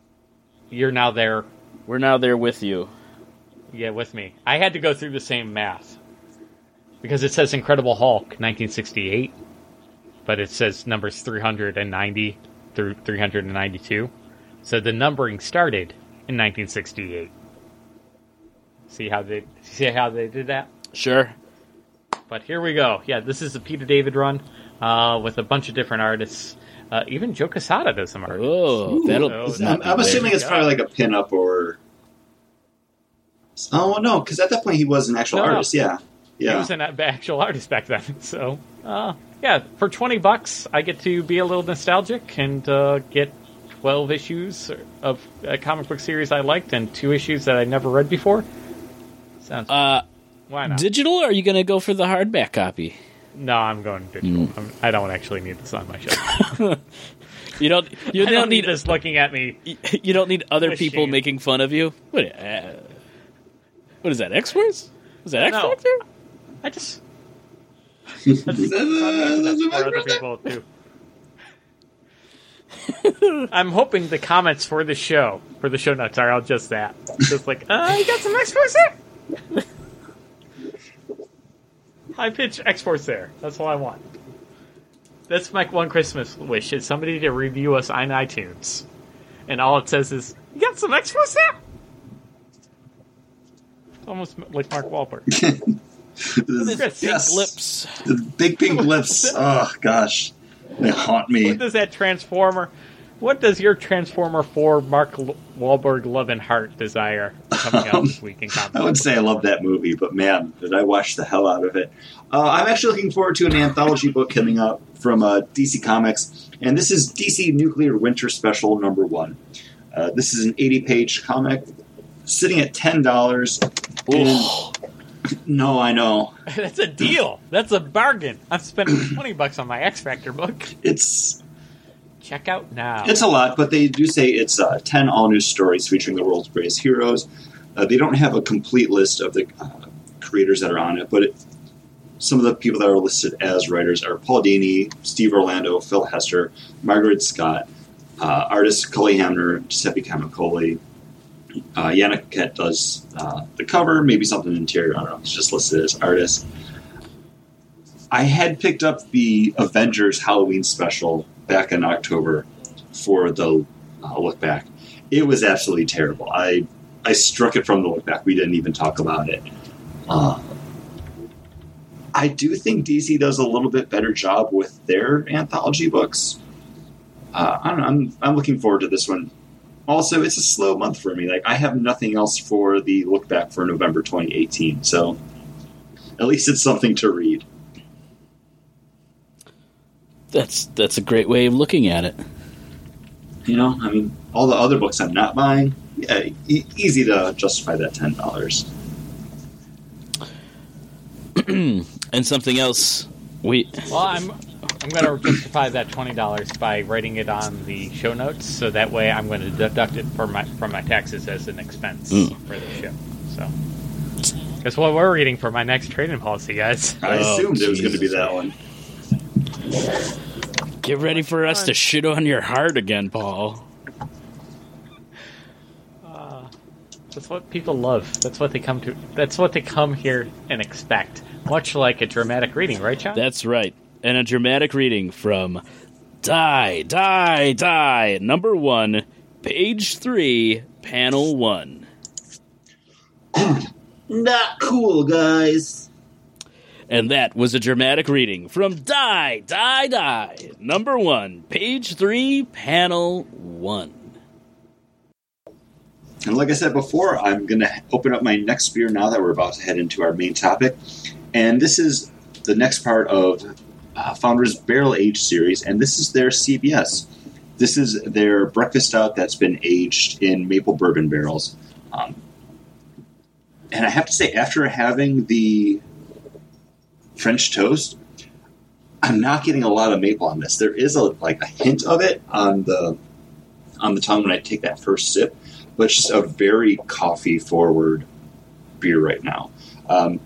you're now there. We're now there with you. Yeah, with me. I had to go through the same math because it says Incredible Hulk, nineteen sixty-eight, but it says numbers three hundred ninety through three hundred ninety-two. So the numbering started in nineteen sixty-eight. See how they see how they did that? Sure. But here we go. Yeah, this is the Peter David run uh, with a bunch of different artists. Uh, even Joe Quesada does some art. Oh, that'll. So I'm, I'm assuming it's probably like a pinup or. Oh no, because at that point he was an actual no, artist. No. Yeah, yeah. He was an actual artist back then. So uh, yeah, for twenty bucks, I get to be a little nostalgic and uh, get twelve issues of a comic book series I liked and two issues that I never read before. Sounds uh, why not? Digital, or are you going to go for the hardback copy? No, I'm going digital. Mm. I'm, I don't actually need this on my shelf. you don't you I don't need, need this looking at me. You don't need other people shame. Making fun of you. What uh, What is that? X-Force? Is that X-Factor? No, I just That's, that's, that's for other people too. I'm hoping the comments for the show, for the show notes, are all just that. Just like, uh, you got some X-Force there? High-pitch X-Force there. That's all I want. That's my one Christmas wish, is somebody to review us on iTunes. And all it says is, you got some X-Force there? It's almost like Mark Wahlberg. His yes. lips. The big pink lips. Oh, gosh. They haunt me. What does that Transformer... What does your Transformer four Mark Wahlberg love and heart desire coming out um, this week in comics? I would say I love that movie, but man, did I watch the hell out of it. Uh, I'm actually looking forward to an anthology book coming up from uh, D C Comics, and this is D C Nuclear Winter Special number one. Uh, this is an eighty-page comic sitting at ten dollars. Oh. No, I know. That's a deal. That's a bargain. I'm spending twenty bucks on my X Factor book. It's check out now. It's a lot, but they do say it's uh, ten all new stories featuring the world's greatest heroes. Uh, they don't have a complete list of the uh, creators that are on it, but it, some of the people that are listed as writers are Paul Dini, Steve Orlando, Phil Hester, Margaret Scott, uh, artists Cully Hamner, Giuseppe Camicoli. Uh, Yannick Kett does uh, the cover, maybe something interior. I don't know. It's just listed as artist. I had picked up the Avengers Halloween special back in October for the uh, look back. It was absolutely terrible. I I struck it from the look back. We didn't even talk about it. Uh, I do think D C does a little bit better job with their anthology books. Uh, I don't know. I'm I'm looking forward to this one. Also, it's a slow month for me. Like, I have nothing else for the look back for November twenty eighteen, so at least it's something to read. That's that's a great way of looking at it. You know, I mean, all the other books I'm not buying, yeah, e- easy to justify that ten dollars. And something else We. Well, I'm I'm going to justify that twenty dollars by writing it on the show notes, so that way I'm going to deduct it from my from my taxes as an expense mm. for the show. So that's what we're reading for my next trading policy, guys. I oh, assumed geez. it was going to be that one. Get ready for us to shit on your heart again, Paul. Uh, that's what people love. That's what they come to. That's what they come here and expect. Much like a dramatic reading, right, John? That's right. And a dramatic reading from Die, Die, Die, number one, page three, panel one. Not cool, guys. And that was a dramatic reading from Die, Die, Die, number one, page three, panel one. And like I said before, I'm going to open up my next beer now that we're about to head into our main topic. And this is the next part of uh, Founders Barrel Age series, and this is their C B S. This is their breakfast stout that's been aged in maple bourbon barrels. Um, and I have to say, after having the French toast, I'm not getting a lot of maple on this. There is a, like a hint of it on the on the tongue when I take that first sip, but it's a very coffee-forward beer right now. Um,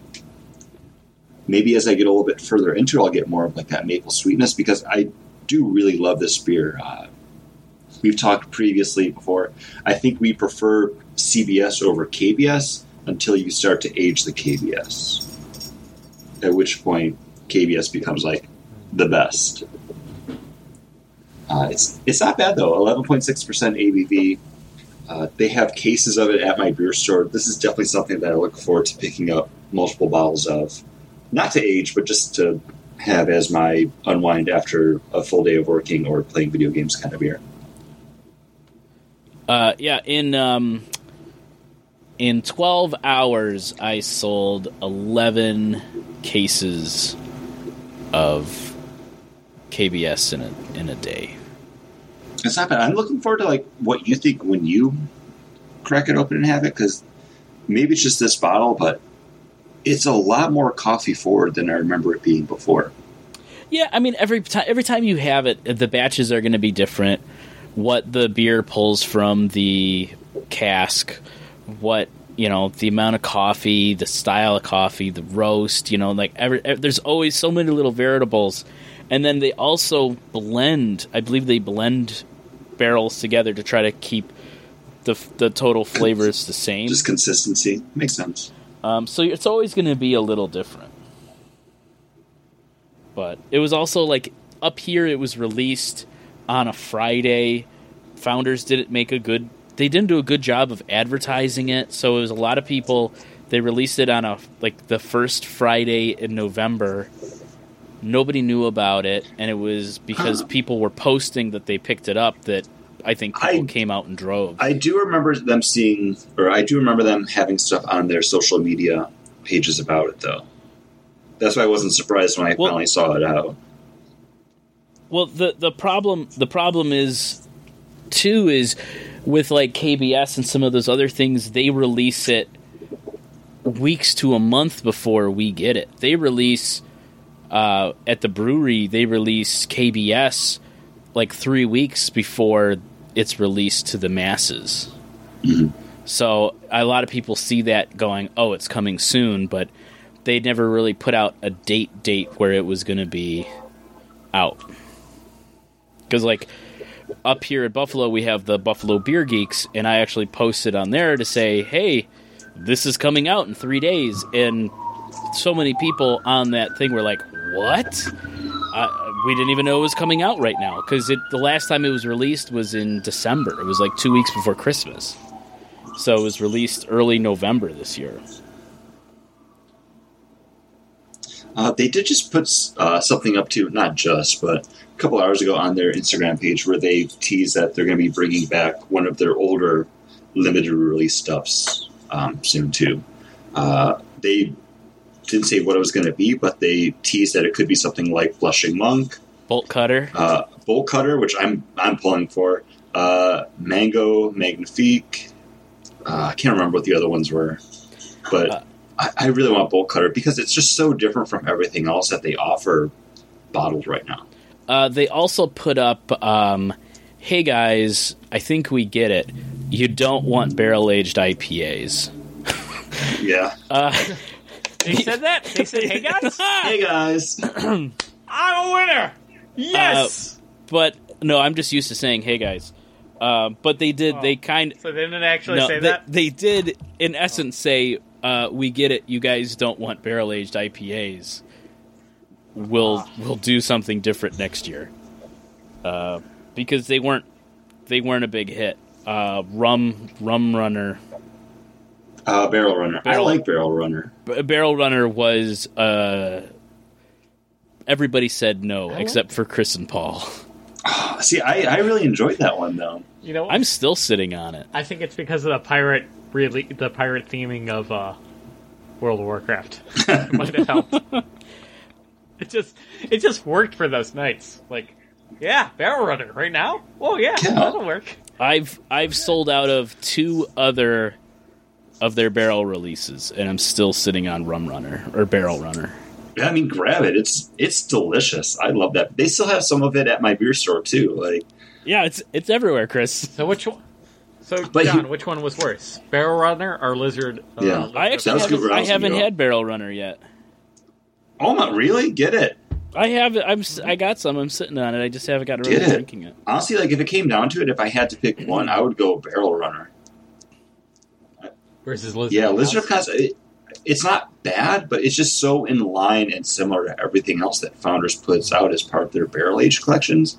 Maybe as I get a little bit further into it, I'll get more of like that maple sweetness, because I do really love this beer. Uh, we've talked previously before. I think we prefer C B S over K B S until you start to age the K B S, at which point K B S becomes like the best. Uh, it's it's not bad, though. eleven point six percent A B V. Uh, they have cases of it at my beer store. This is definitely something that I look forward to picking up multiple bottles of. Not to age, but just to have as my unwind after a full day of working or playing video games kind of beer. Uh, yeah, in um, in twelve hours, I sold eleven cases of K B S in a in a day. It's not bad. I'm looking forward to like what you think when you crack it open and have it, because maybe it's just this bottle, but it's a lot more coffee forward than I remember it being before. Yeah, I mean, every time every time you have it, the batches are going to be different. What the beer pulls from the cask, what, you know, the amount of coffee, the style of coffee, the roast, you know, like every, there's always so many little variables. And then they also blend. I believe they blend barrels together to try to keep the the total flavors the same. Just consistency. Makes sense. Um, so it's always going to be a little different. But it was also like up here, it was released on a Friday. Founders didn't make a good, they didn't do a good job of advertising it. So it was a lot of people, they released it on a, like the first Friday in November. Nobody knew about it. And it was because huh. people were posting that they picked it up that I think people I, came out in droves. I do remember them seeing, or I do remember them having stuff on their social media pages about it, though. That's why I wasn't surprised when I well, finally saw it out. Well, the the problem the problem is too is with like K B S and some of those other things. They release it weeks to a month before we get it. They release uh, at the brewery. They release K B S like three weeks before it's released to the masses. Mm-hmm. So a lot of people see that going, oh, it's coming soon, but they never really put out a date date where it was going to be out. Because like up here at Buffalo, we have the Buffalo Beer Geeks, and I actually posted on there to say, hey, this is coming out in three days. And so many people on that thing were like, what? Uh, we didn't even know it was coming out right now, because the last time it was released was in December. It was like two weeks before Christmas. So it was released early November this year. Uh, they did just put uh, something up to, not just, but a couple hours ago on their Instagram page where they tease that they're going to be bringing back one of their older limited release stuffs um, soon, too. Uh, they... didn't say what it was going to be, but they teased that it could be something like Flushing Monk, Bolt Cutter, uh, Bolt Cutter, which I'm I'm pulling for, uh, Mango Magnifique. Uh, I can't remember what the other ones were, but uh, I, I really want Bolt Cutter because it's just so different from everything else that they offer bottled right now. Uh, they also put up, um, hey guys, I think we get it. You don't want barrel-aged I P As. Yeah. Uh, they said that? They said, hey guys? Hey guys. I'm a winner! Yes! Uh, but, no, I'm just used to saying, hey guys. Uh, but they did, oh, they kind of... So they didn't actually no, say they, that? They did, in essence, oh. say, uh, we get it, you guys don't want barrel-aged I P As. We'll, ah. we'll do something different next year. Uh, because they weren't they weren't a big hit. Uh, rum, rum runner... Uh, barrel runner. Barrel, I like barrel runner. B- barrel runner was uh, everybody said no I except like for Chris and Paul. Oh, see, I, I really enjoyed that one though. You know, what? I'm still sitting on it. I think it's because of the pirate, really, the pirate theming of uh, World of Warcraft. It might have helped. It just it just worked for those nights. Like, yeah, barrel runner right now. Oh yeah, yeah. That'll work. I've I've yeah. sold out of two other. Of their barrel releases, and I'm still sitting on Rum Runner or Barrel Runner. I mean, grab it. It's it's delicious. I love that. They still have some of it at my beer store too. Like, yeah, it's it's everywhere, Chris. So which one? So but John, he, which one was worse, Barrel Runner or Lizard? Uh, yeah, Lizard I actually haven't, I haven't had Barrel Runner yet. Oh my! Really? Get it? I have. I'm. I got some. I'm sitting on it. I just haven't gotten around to drinking it. Honestly, like if it came down to it, if I had to pick one, I would go Barrel Runner. Versus Lizard yeah, Lizard of Cos. It, it's not bad, but it's just so in line and similar to everything else that Founders puts out as part of their barrel age collections.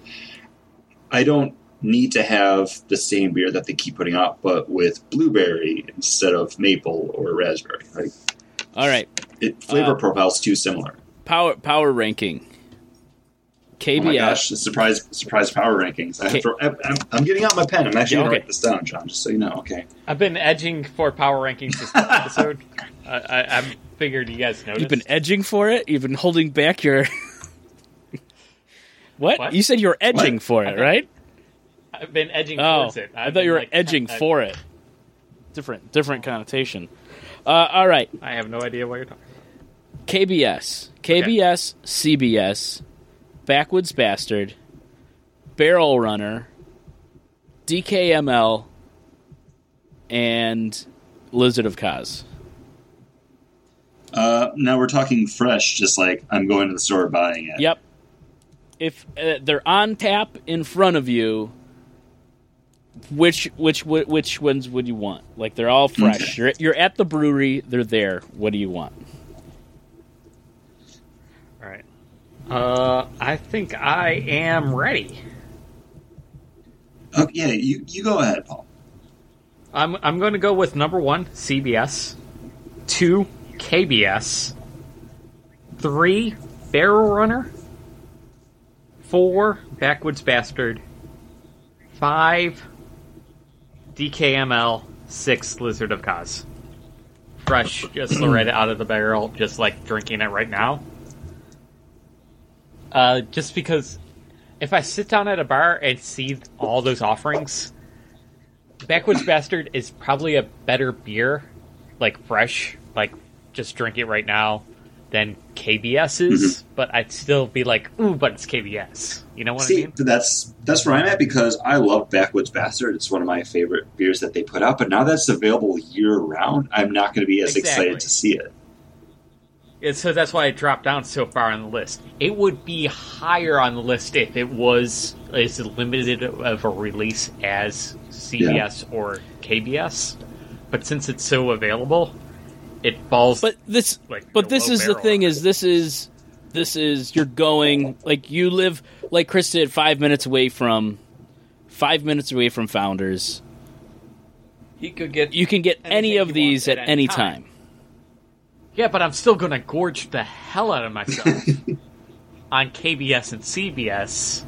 I don't need to have the same beer that they keep putting out, but with blueberry instead of maple or raspberry. Like, all right, it, flavor uh, profile's too similar. Power power ranking. K B I. Oh my gosh, surprise, surprise power rankings. I K- to, I, I'm, I'm getting out my pen. I'm actually yeah, going to okay. write this down, John, just so you know. Okay. I've been edging for power rankings this episode. uh, I, I figured you guys noticed. You've been edging for it? You've been holding back your... what? what? You said you were edging what? for it, I've right? Been, I've been edging oh, towards it. I've I thought you were like, edging I've... for it. Different different connotation. Uh, all right. I have no idea what you're talking about. K B S. K B S, okay. C B S... Backwoods Bastard, Barrel Runner, D K M L, and Lizard of Cos. Uh, now we're talking fresh, just like I'm going to the store buying it. Yep. If uh, they're on tap in front of you, which which which ones would you want? Like they're all fresh. Okay. You're, you're at the brewery. They're there. What do you want? Uh, I think I am ready. Okay, yeah, you, you go ahead, Paul. I'm I'm going to go with number one, C B S, two, K B S, three, Barrel Runner, four, Backwoods Bastard, five, D K M L, six, Lizard of Cos. Fresh, just right out of the barrel, just like drinking it right now. Uh, just because if I sit down at a bar and see all those offerings, Backwoods Bastard is probably a better beer, like fresh, like just drink it right now, than K B S is. Mm-hmm. But I'd still be like, ooh, but it's K B S. You know what see, I mean? That's that's where I'm at because I love Backwoods Bastard. It's one of my favorite beers that they put out. But now that's available year round, I'm not going to be as exactly. excited to see it. So that's why it dropped down so far on the list. It would be higher on the list if it was as limited of a release as C B S yeah. or K B S. But since it's so available, it falls. But this, like, but this is the thing: is this is this is you're going like you live like Chris did five minutes away from five minutes away from Founders. You could get you can get any of these at, at any time. time. Yeah, but I'm still going to gorge the hell out of myself on K B S and C B S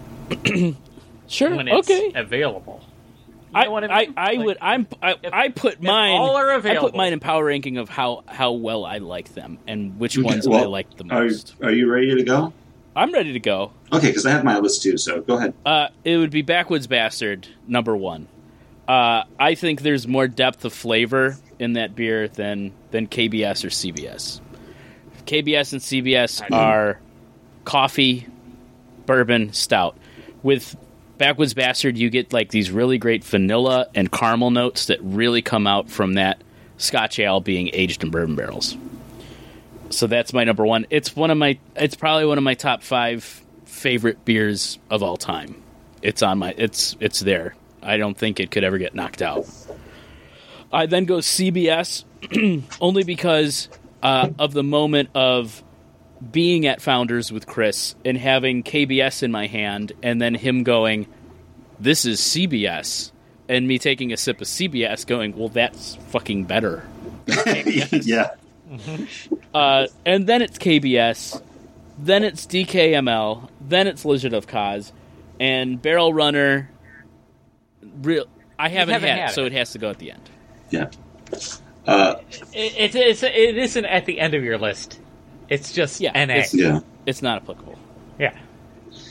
sure, when it's okay. available. You I, know what I mean? I, I like, would I'm I, if, I put mine all are available. I put mine in power ranking of how, how well I like them and which ones well, I like the most. Are, are you ready to go? I'm ready to go. Okay, because I have my list too, so go ahead. Uh, it would be Backwoods Bastard number one. Uh, I think there's more depth of flavor in that beer than than K B S or C B S. K B S and C B S are coffee bourbon stout. With Backwoods Bastard, you get like these really great vanilla and caramel notes that really come out from that Scotch ale being aged in bourbon barrels. So that's my number one. It's one of my. It's probably one of my top five favorite beers of all time. It's on my. It's it's there. I don't think it could ever get knocked out. I then go C B S only because uh, of the moment of being at Founders with Chris and having K B S in my hand and then him going, this is C B S, and me taking a sip of C B S going, well, that's fucking better. Yeah. Mm-hmm. Uh, and then it's K B S, then it's D K M L, then it's Legend of Korra, and Barrel Runner. Real, I haven't, haven't had, had it, so it has to go at the end. Yeah, uh, it, it, it's it isn't at the end of your list. It's just yeah, N A. It's, yeah. It's not applicable. Yeah,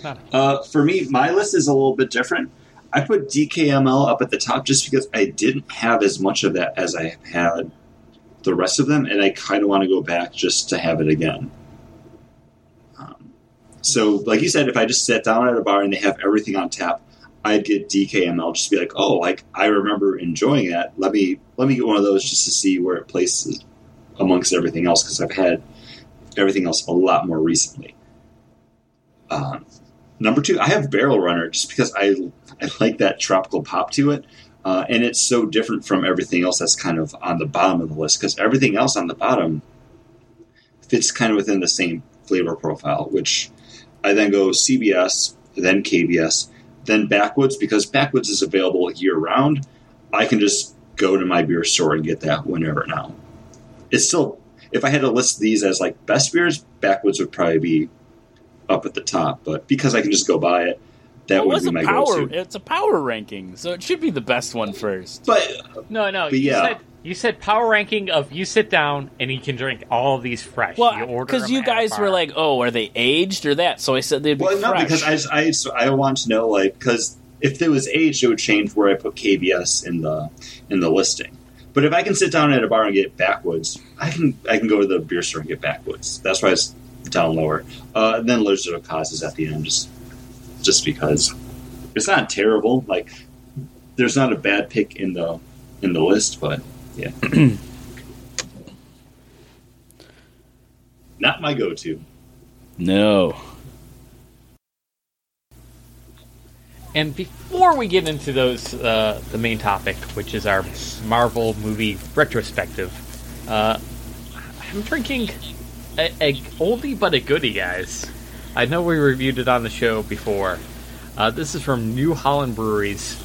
not applicable. Uh, for me, my list is a little bit different. I put D K M L up at the top just because I didn't have as much of that as I had the rest of them, and I kind of want to go back just to have it again. Um, so, like you said, if I just sat down at a bar and they have everything on tap, I'd get D K M L just to be like, oh, like I remember enjoying that. Let me let me get one of those just to see where it places amongst everything else, because I've had everything else a lot more recently. Um, number two, I have Barrel Runner just because I I like that tropical pop to it, uh, and it's so different from everything else that's kind of on the bottom of the list, because everything else on the bottom fits kind of within the same flavor profile, which I then go C B S, then K B S, then Backwoods, because Backwoods is available year-round. I can just go to my beer store and get that whenever now. It's still, if I had to list these as, like, best beers, Backwoods would probably be up at the top, but because I can just go buy it, that well, would be my power, go-to. It's a power ranking, so it should be the best one first. But No, no, but you, yeah. said, you said power ranking of you sit down and you can drink all of these fresh. Well, because you, you guys were like, oh, are they aged or that? So I said they'd be well, fresh. Well, no, because I just, I, just, I want to know, like, because if it was aged, it would change where I put K B S in the in the listing. But if I can sit down at a bar and get Backwoods, I can I can go to the beer store and get Backwoods. That's why it's down lower. Uh, and then Legend of Korra is at the end, just just because it's not terrible. Like, there's not a bad pick in the in the list, but yeah, not my go-to. No. And before we get into those, uh, the main topic, which is our Marvel movie retrospective, uh, I'm drinking a, a oldie but a goodie, guys. I know we reviewed it on the show before. Uh, this is from New Holland Breweries.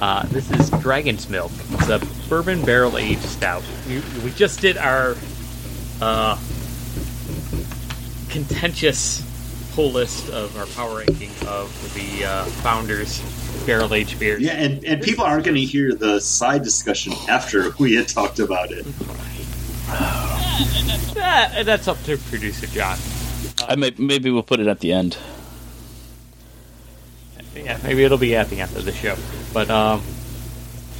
Uh, this is Dragon's Milk. It's a bourbon barrel aged stout. We, we just did our uh, contentious whole list of our power ranking of the uh, Founders barrel aged beers. Yeah, and, and people aren't going to hear the side discussion after we had talked about it. Uh, that, that's up to producer John. Uh, I may, maybe we'll put it at the end. Yeah, maybe it'll be at the end of the show. But um,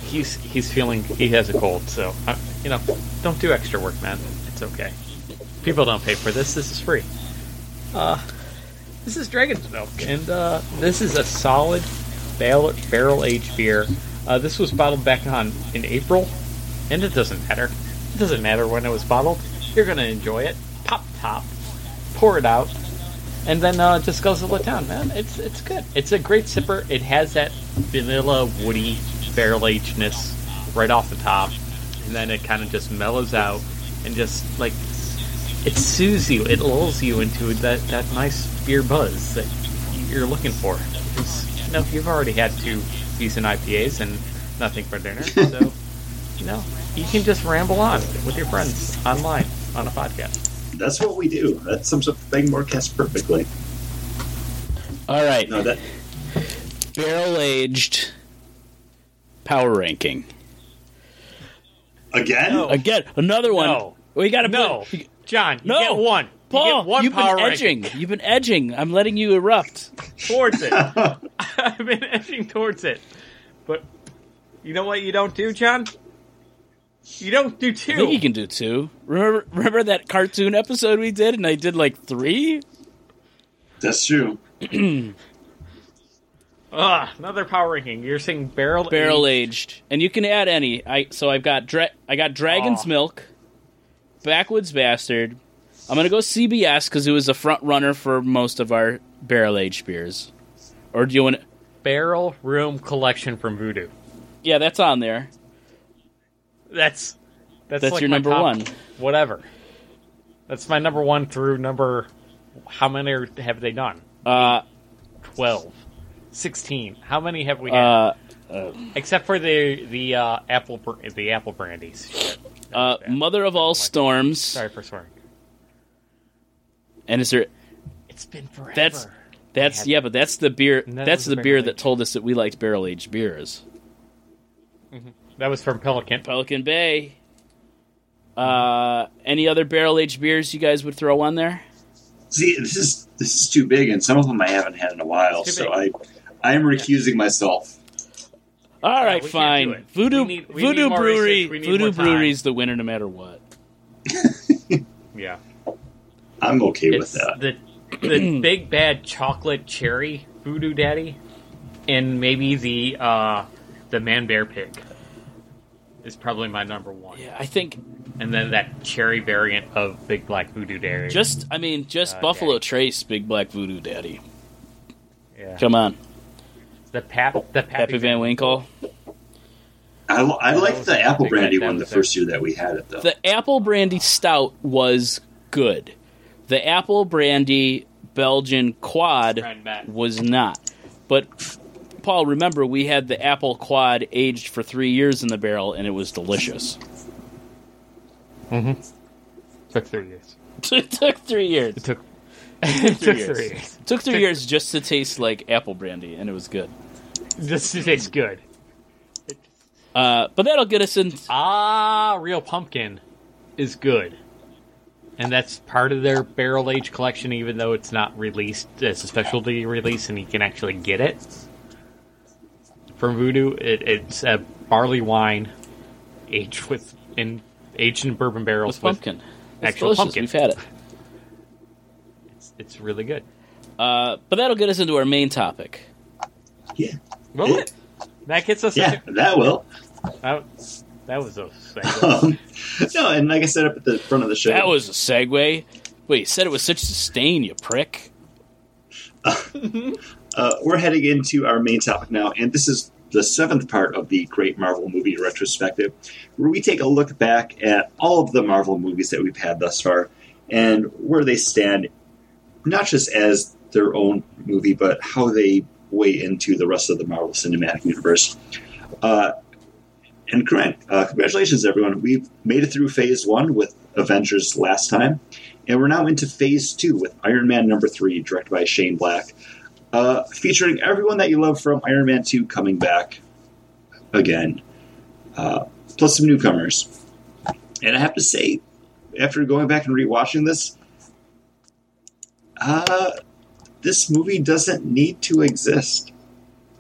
he's he's feeling he has a cold, so uh, you know, don't do extra work, man. It's okay. People don't pay for this. This is free. Uh, this is Dragon's Milk, and uh, this is a solid barrel barrel aged beer. Uh, this was bottled back on in April, and it doesn't matter. It doesn't matter when it was bottled. You're gonna enjoy it. Pop top, pour it out. And then uh, just guzzle it down, man. It's it's good. It's a great sipper. It has that vanilla, woody, barrel-agedness right off the top. And then it kind of just mellows out and just, like, it soothes you. It lulls you into that, that nice beer buzz that you're looking for. It's, you know, you've already had two decent I P As and nothing for dinner. So, you know, you can just ramble on with your friends online on a podcast. That's what we do. That sums up the Bangmorcast perfectly. All right. No, that... Barrel-aged power ranking. Again? No. Again. Another one. No. We got to No. Put... John, you no. get one. Paul, you get one you've power been edging. Ranking. You've been edging. I'm letting you erupt. Towards it. I've been edging towards it. But you know what you don't do, John? You don't do two. I think you can do two. Remember, remember that cartoon episode we did, and I did like three? That's true. Ugh, another power ranking. You're saying barrel barrel aged, aged. And you can add any. I so I've got dra- I got Dragon's oh. Milk, Backwoods Bastard. I'm gonna go C B S because it was a front runner for most of our barrel aged beers. Or do you want Barrel Room Collection from Voodoo? Yeah, that's on there. That's that's, that's like your number top, one. Whatever. That's my number one through number. How many are, have they done? Uh, twelve. sixteen. How many have we had? Uh, uh, Except for the the uh, apple the apple brandies. Uh, mother of all storms. Sorry for swearing. And is there? It's been forever. That's that's yeah, but that's the beer. That's the beer that told us that we liked barrel aged beers. Mm-hmm. That was from Pelican Pelican Bay. Uh, any other barrel aged beers you guys would throw on there? See, this is this is too big, and some of them I haven't had in a while, so I, I am recusing yeah. myself. All right, yeah, fine. Voodoo, we need, we Voodoo Brewery, Voodoo Brewery's the winner, no matter what. yeah, I'm okay it's with that. The, the big bad chocolate cherry Voodoo Daddy, and maybe the uh, the Man Bear Pig is probably my number one. Yeah, I think. And then that cherry variant of Big Black Voodoo Daddy. Just, I mean, just uh, Buffalo Daddy. Trace Big Black Voodoo Daddy. Yeah. Come on. The Pap, the Pappy, Pappy Van Winkle. I, I like the apple brandy one the first year that we had it, though. The apple brandy stout was good. The apple brandy Belgian quad was not. But, Paul, remember, we had the apple quad aged for three years in the barrel, and it was delicious. Mm-hmm. It took three years. It took three years. It took, it took three years. Three years. It took three years just to taste like apple brandy, and it was good. Just to taste good. Uh, but that'll get us in. Ah, Real Pumpkin is good. And that's part of their barrel age collection, even though it's not released as a specialty release, and you can actually get it. From Voodoo, it, it's a barley wine aged with... in. Aged in bourbon barrels with pumpkin. It's actual delicious. Pumpkin. We've had it. It's, it's really good. Uh, but that'll get us into our main topic. Yeah. Will it? That gets us Yeah, into- that will. That, that was a segue. Um, no, and like I said up at the front of the show. That was a segue? Wait, you said it was such disdain, you prick. Uh, uh, we're heading into our main topic now, and this is the seventh part of the Great Marvel Movie Retrospective, where we take a look back at all of the Marvel movies that we've had thus far and where they stand, not just as their own movie, but how they weigh into the rest of the Marvel Cinematic Universe. Uh, and Grant, uh, congratulations, everyone. We've made it through Phase one with Avengers last time, and we're now into Phase two with Iron Man number three, directed by Shane Black. Uh, featuring everyone that you love from Iron Man two coming back again, uh, plus some newcomers. And I have to say, after going back and rewatching this, uh, this movie doesn't need to exist.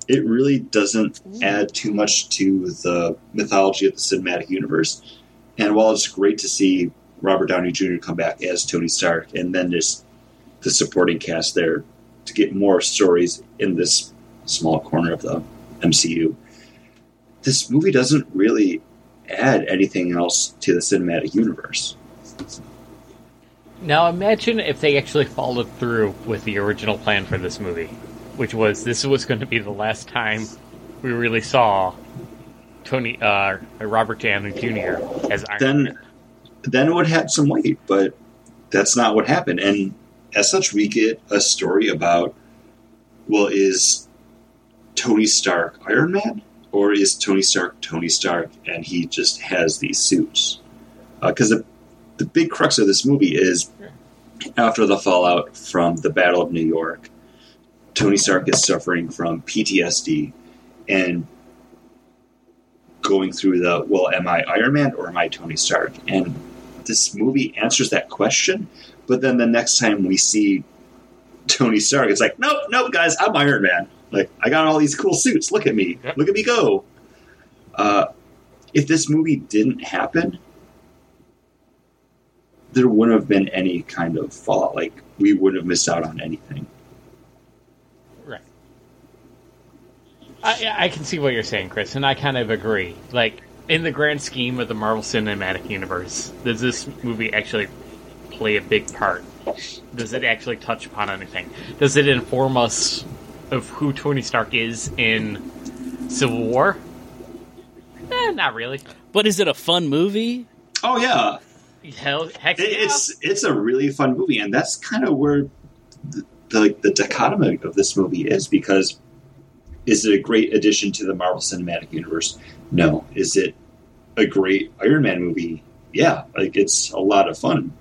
It really doesn't add too much to the mythology of the cinematic universe. And while it's great to see Robert Downey Junior come back as Tony Stark, and then just the supporting cast there, to get more stories in this small corner of the M C U. This movie doesn't really add anything else to the cinematic universe. Now imagine if they actually followed through with the original plan for this movie, which was this was going to be the last time we really saw Tony, uh, Robert Downey Junior as Iron then, Man. Then it would have some weight, but that's not what happened, and as such, we get a story about, well, is Tony Stark Iron Man? Or is Tony Stark Tony Stark and he just has these suits? Because uh, the, the big crux of this movie is, after the fallout from the Battle of New York, Tony Stark is suffering from P T S D and going through the, well, am I Iron Man or am I Tony Stark? And this movie answers that question. But then the next time we see Tony Stark, it's like, nope, nope, guys, I'm Iron Man. Like, I got all these cool suits. Look at me. Yep. Look at me go. Uh, if this movie didn't happen, there wouldn't have been any kind of fallout. Like, we wouldn't have missed out on anything. I, I can see what you're saying, Chris, and I kind of agree. Like, in the grand scheme of the Marvel Cinematic Universe, does this movie actually play a big part? Does it actually touch upon anything? Does it inform us of who Tony Stark is in Civil War? Eh, not really. But is it a fun movie? Oh, yeah. Hell, heck it, yeah. It's, it's a really fun movie, and that's kind of where the, the, the dichotomy of this movie is, because is it a great addition to the Marvel Cinematic Universe? No. Is it a great Iron Man movie? Yeah. Like, it's a lot of fun.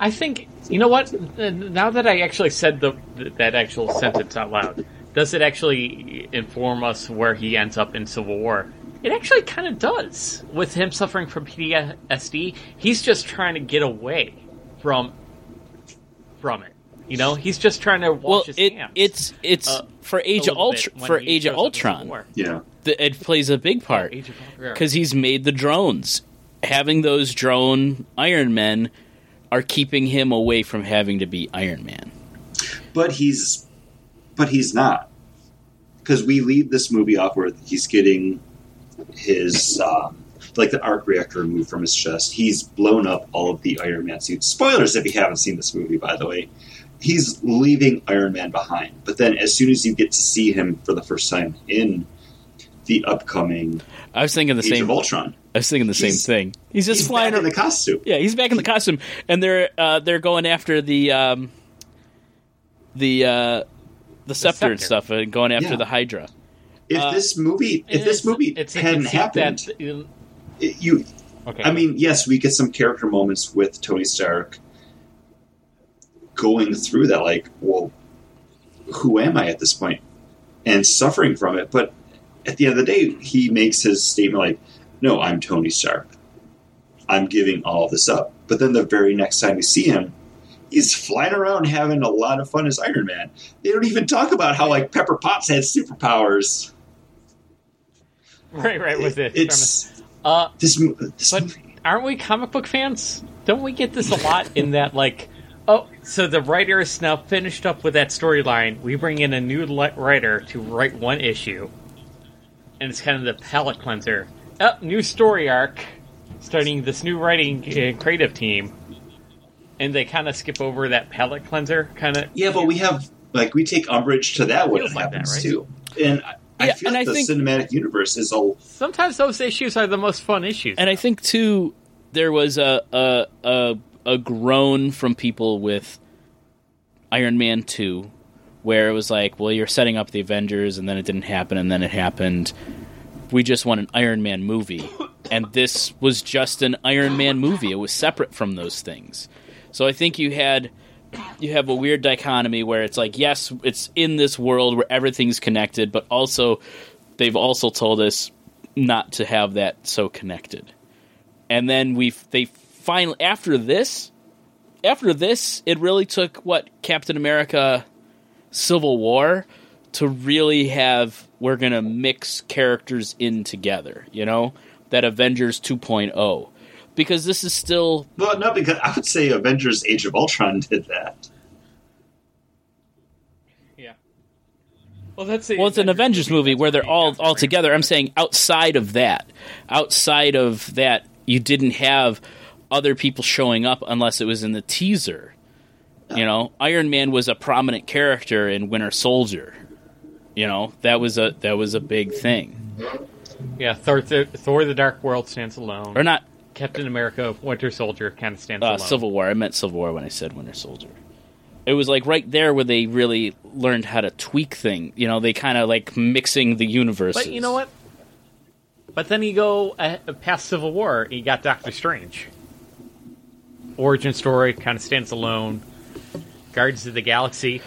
I think, you know what? Now that I actually said the that actual sentence out loud, does it actually inform us where he ends up in Civil War? It actually kind of does. With him suffering from P T S D, he's just trying to get away from from it. You know, he's just trying to wash well, his it, hands. It's it's uh, for Age of Ultra, for Age of Ultron. Yeah, the, it plays a big part because yeah, he's made the drones. Having those drone Iron Men are keeping him away from having to be Iron Man. But he's but he's not, because we lead this movie off where he's getting his um, like the arc reactor removed from his chest. He's blown up all of the Iron Man suits. Spoilers if you haven't seen this movie, by the way. He's leaving Iron Man behind. But then as soon as you get to see him for the first time in the upcoming I was thinking the Age same, of Ultron. I was thinking the he's, same thing. He's just he's flying back in the costume. Yeah, he's back in the costume. And they're uh, they're going after the um, the, uh, the scepter the and stuff and going after yeah. the Hydra. If uh, this movie if this movie it's, hadn't it's happened that, it, you okay. I mean, yes, we get some character moments with Tony Stark going through that, like, well, who am I at this point? And suffering from it. But at the end of the day, he makes his statement like, no, I'm Tony Stark. I'm giving all this up. But then the very next time you see him, he's flying around having a lot of fun as Iron Man. They don't even talk about how, like, Pepper Potts had superpowers. Right, right, with it. It's, uh, this, this but movie. Aren't we comic book fans? Don't we get this a lot in that, like, oh, so the writer is now finished up with that storyline. We bring in a new writer to write one issue. And it's kind of the palate cleanser. Oh, new story arc. Starting this new writing and creative team. And they kind of skip over that palate cleanser kind of. Yeah, but we have, like, we take umbrage to that when it happens, that, right? too. And I, I yeah, feel and like I the cinematic universe is all. Sometimes those issues are the most fun issues. And now. I think, too, there was a a a, a groan from people with Iron Man two. Where it was like, well, you're setting up the Avengers, and then it didn't happen, and then it happened. We just want an Iron Man movie. And this was just an Iron Man movie. It was separate from those things. So I think you had you have a weird dichotomy where it's like, yes, it's in this world where everything's connected, but also they've also told us not to have that so connected. And then we they finally, after this, after this, it really took, what, Captain America... Civil War to really have we're going to mix characters in together, you know, that Avengers two point oh, because this is still well no because I would say Avengers Age of Ultron did that. Yeah. Well, that's a, well it's an Avengers movie where they're all all together. I'm saying outside of that, outside of that, you didn't have other people showing up unless it was in the teaser. You know, Iron Man was a prominent character in Winter Soldier. You know, that was a that was a big thing. Yeah, Thor, Thor the Dark World stands alone. Or not. Captain America Winter Soldier kind of stands uh, alone. Civil War. I meant Civil War when I said Winter Soldier. It was like right there where they really learned how to tweak things. You know, they kind of like mixing the universes. But you know what? But then you go uh, past Civil War, you got Doctor Strange. Origin story, kind of stands alone. Guardians of the Galaxy,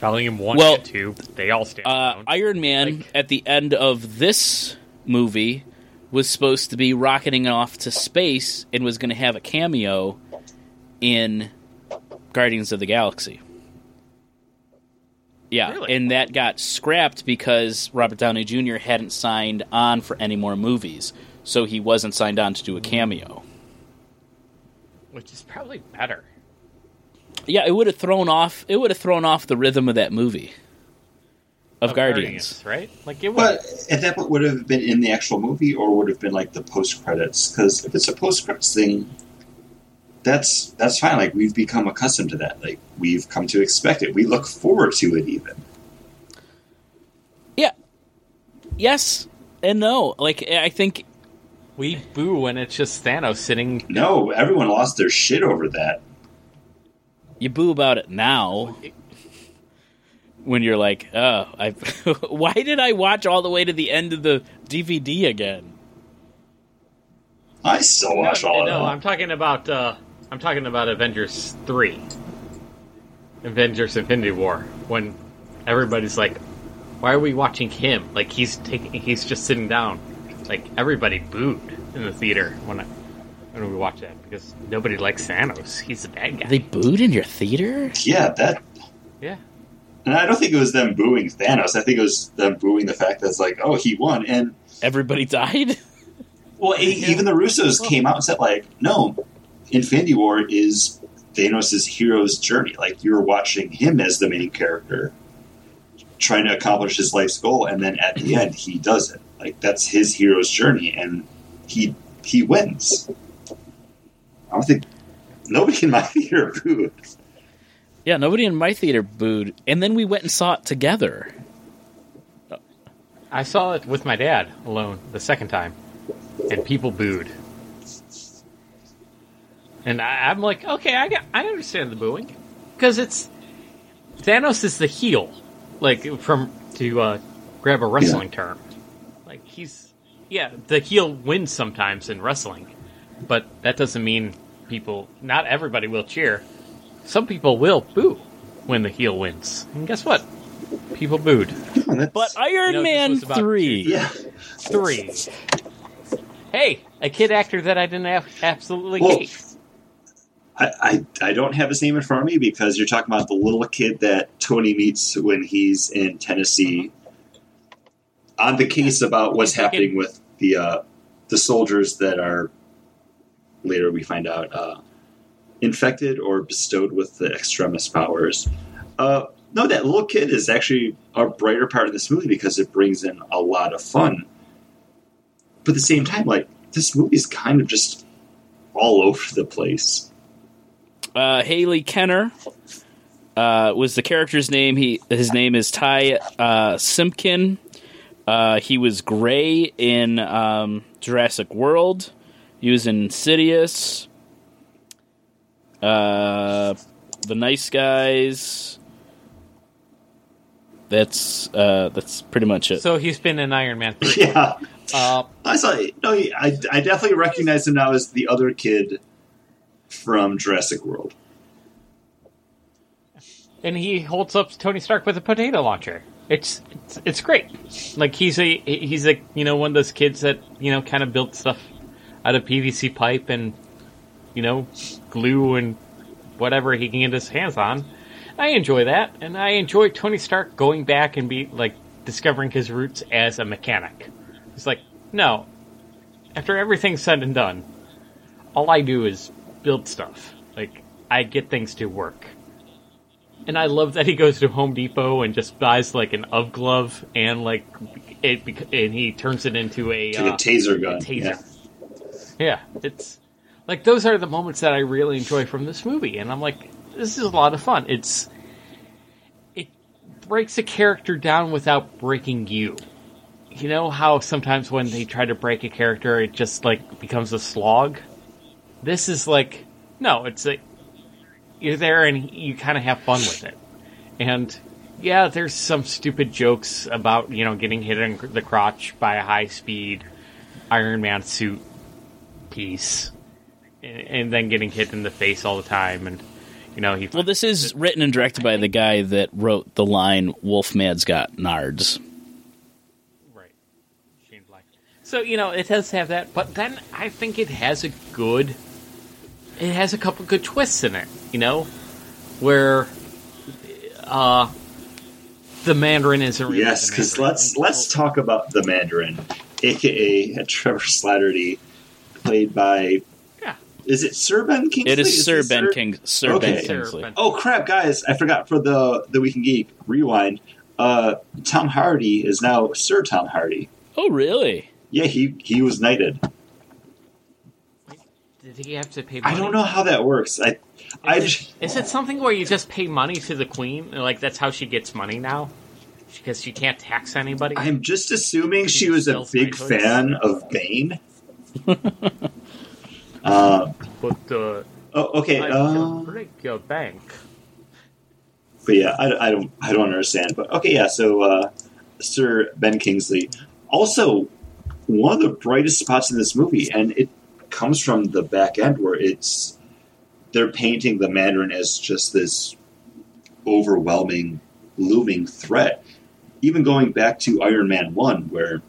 Volume one well, and two, they all stand alone. Uh, Iron Man, like, at the end of this movie, was supposed to be rocketing off to space and was going to have a cameo in Guardians of the Galaxy. Yeah, really? And that got scrapped because Robert Downey Junior hadn't signed on for any more movies, so he wasn't signed on to do a cameo. Which is probably better. Yeah, it would have thrown off. It would have thrown off the rhythm of that movie. of, of Guardians. Guardians, right? Like it would. At that point, would it have been in the actual movie, or would it have been like the post credits? Because if it's a post credits thing, that's that's fine. Like we've become accustomed to that. Like we've come to expect it. We look forward to it, even. Yeah. Yes and no. Like I think we boo when it's just Thanos sitting. No, everyone lost their shit over that. You boo about it now. When you're like, oh, I, why did I watch all the way to the end of the D V D again? I still watch no, all. No, of No, I'm talking about. Uh, I'm talking about Avengers three, Avengers Infinity War. When everybody's like, why are we watching him? Like he's taking. He's just sitting down. Like everybody booed in the theater when I, when we watched that because nobody likes Thanos. He's a bad guy. They booed in your theater? Yeah, that. Yeah. And I don't think it was them booing Thanos. I think it was them booing the fact that it's like, oh, he won. And everybody died? Well, even the Russos came out and said, like, no, Infinity War is Thanos' hero's journey. Like, you're watching him as the main character trying to accomplish his life's goal. And then at the end, he does it. Like, that's his hero's journey. And he he wins. I don't think nobody in my theater booed. Yeah, nobody in my theater booed, and then we went and saw it together. I saw it with my dad alone the second time, and people booed. And I, I'm like, okay, I got, I understand the booing, because it's Thanos is the heel, like from to uh, grab a wrestling yeah. term, like he's yeah, the heel wins sometimes in wrestling, but that doesn't mean people, not everybody will cheer. Some people will boo when the heel wins. And guess what? People booed. But Iron no, Man three. Two, yeah. Three. Hey, a kid actor that I didn't have absolutely well, hate. I, I I don't have his name in front of me because you're talking about the little kid that Tony meets when he's in Tennessee on the case about what's happening with the uh, the soldiers that are, later we find out, uh, infected or bestowed with the extremist powers. Uh, no, that little kid is actually a brighter part of this movie because it brings in a lot of fun. But at the same time, like, this movie's kind of just all over the place. Uh, Haley Kenner uh, was the character's name. He His name is Ty uh, Simpkin. Uh, he was Gray in um, Jurassic World. He was in Insidious. Uh, the Nice Guys. That's uh, that's pretty much it. So he's been in Iron Man three. Yeah, uh, I saw. No, I I definitely recognize him now as the other kid from Jurassic World. And he holds up Tony Stark with a potato launcher. It's it's, it's great. Like he's a he's a you know one of those kids that you know kind of built stuff out of P V C pipe and. You know, glue and whatever he can get his hands on. I enjoy that, and I enjoy Tony Stark going back and be like discovering his roots as a mechanic. It's like, no, after everything's said and done, all I do is build stuff. Like, I get things to work. And I love that he goes to Home Depot and just buys like an UGG glove and like it, and he turns it into a, uh, a taser gun. A taser. Yeah. yeah, it's. Like, those are the moments that I really enjoy from this movie. And I'm like, this is a lot of fun. It's It breaks a character down without breaking you. You know how sometimes when they try to break a character, it just, like, becomes a slog? This is like, no, it's like, you're there and you kind of have fun with it. And, yeah, there's some stupid jokes about, you know, getting hit in the crotch by a high-speed Iron Man suit piece. And then getting hit in the face all the time, and you know he. Well, this is written and directed by the guy that wrote the line "Wolfman's got nards," right? Shane Black. So you know it does have that, but then I think it has a good. It has a couple good twists in it, you know, where uh, the Mandarin isn't really. Yes, because let's let's talk about the Mandarin, aka Trevor Slattery, played by. Is it Sir Ben Kingsley? It is Sir, is Ben, Sir? King, Sir okay. Ben Kingsley. Oh, crap, guys. I forgot for the, the Week in Geek rewind. Uh, Tom Hardy is now Sir Tom Hardy. Oh, really? Yeah, he, he was knighted. Did he have to pay money? I don't know how that works. I, is, I it, just, is it something where you just pay money to the queen? Like, that's how she gets money now? Because she can't tax anybody? I'm just assuming she, she was a big fan of Bane. uh, but the... Oh, okay. I um, can break your bank. But yeah, I, I don't, I don't understand. But okay, yeah. So uh, Sir Ben Kingsley, also one of the brightest spots in this movie, and it comes from the back end where it's they're painting the Mandarin as just this overwhelming, looming threat. Even going back to Iron Man one, where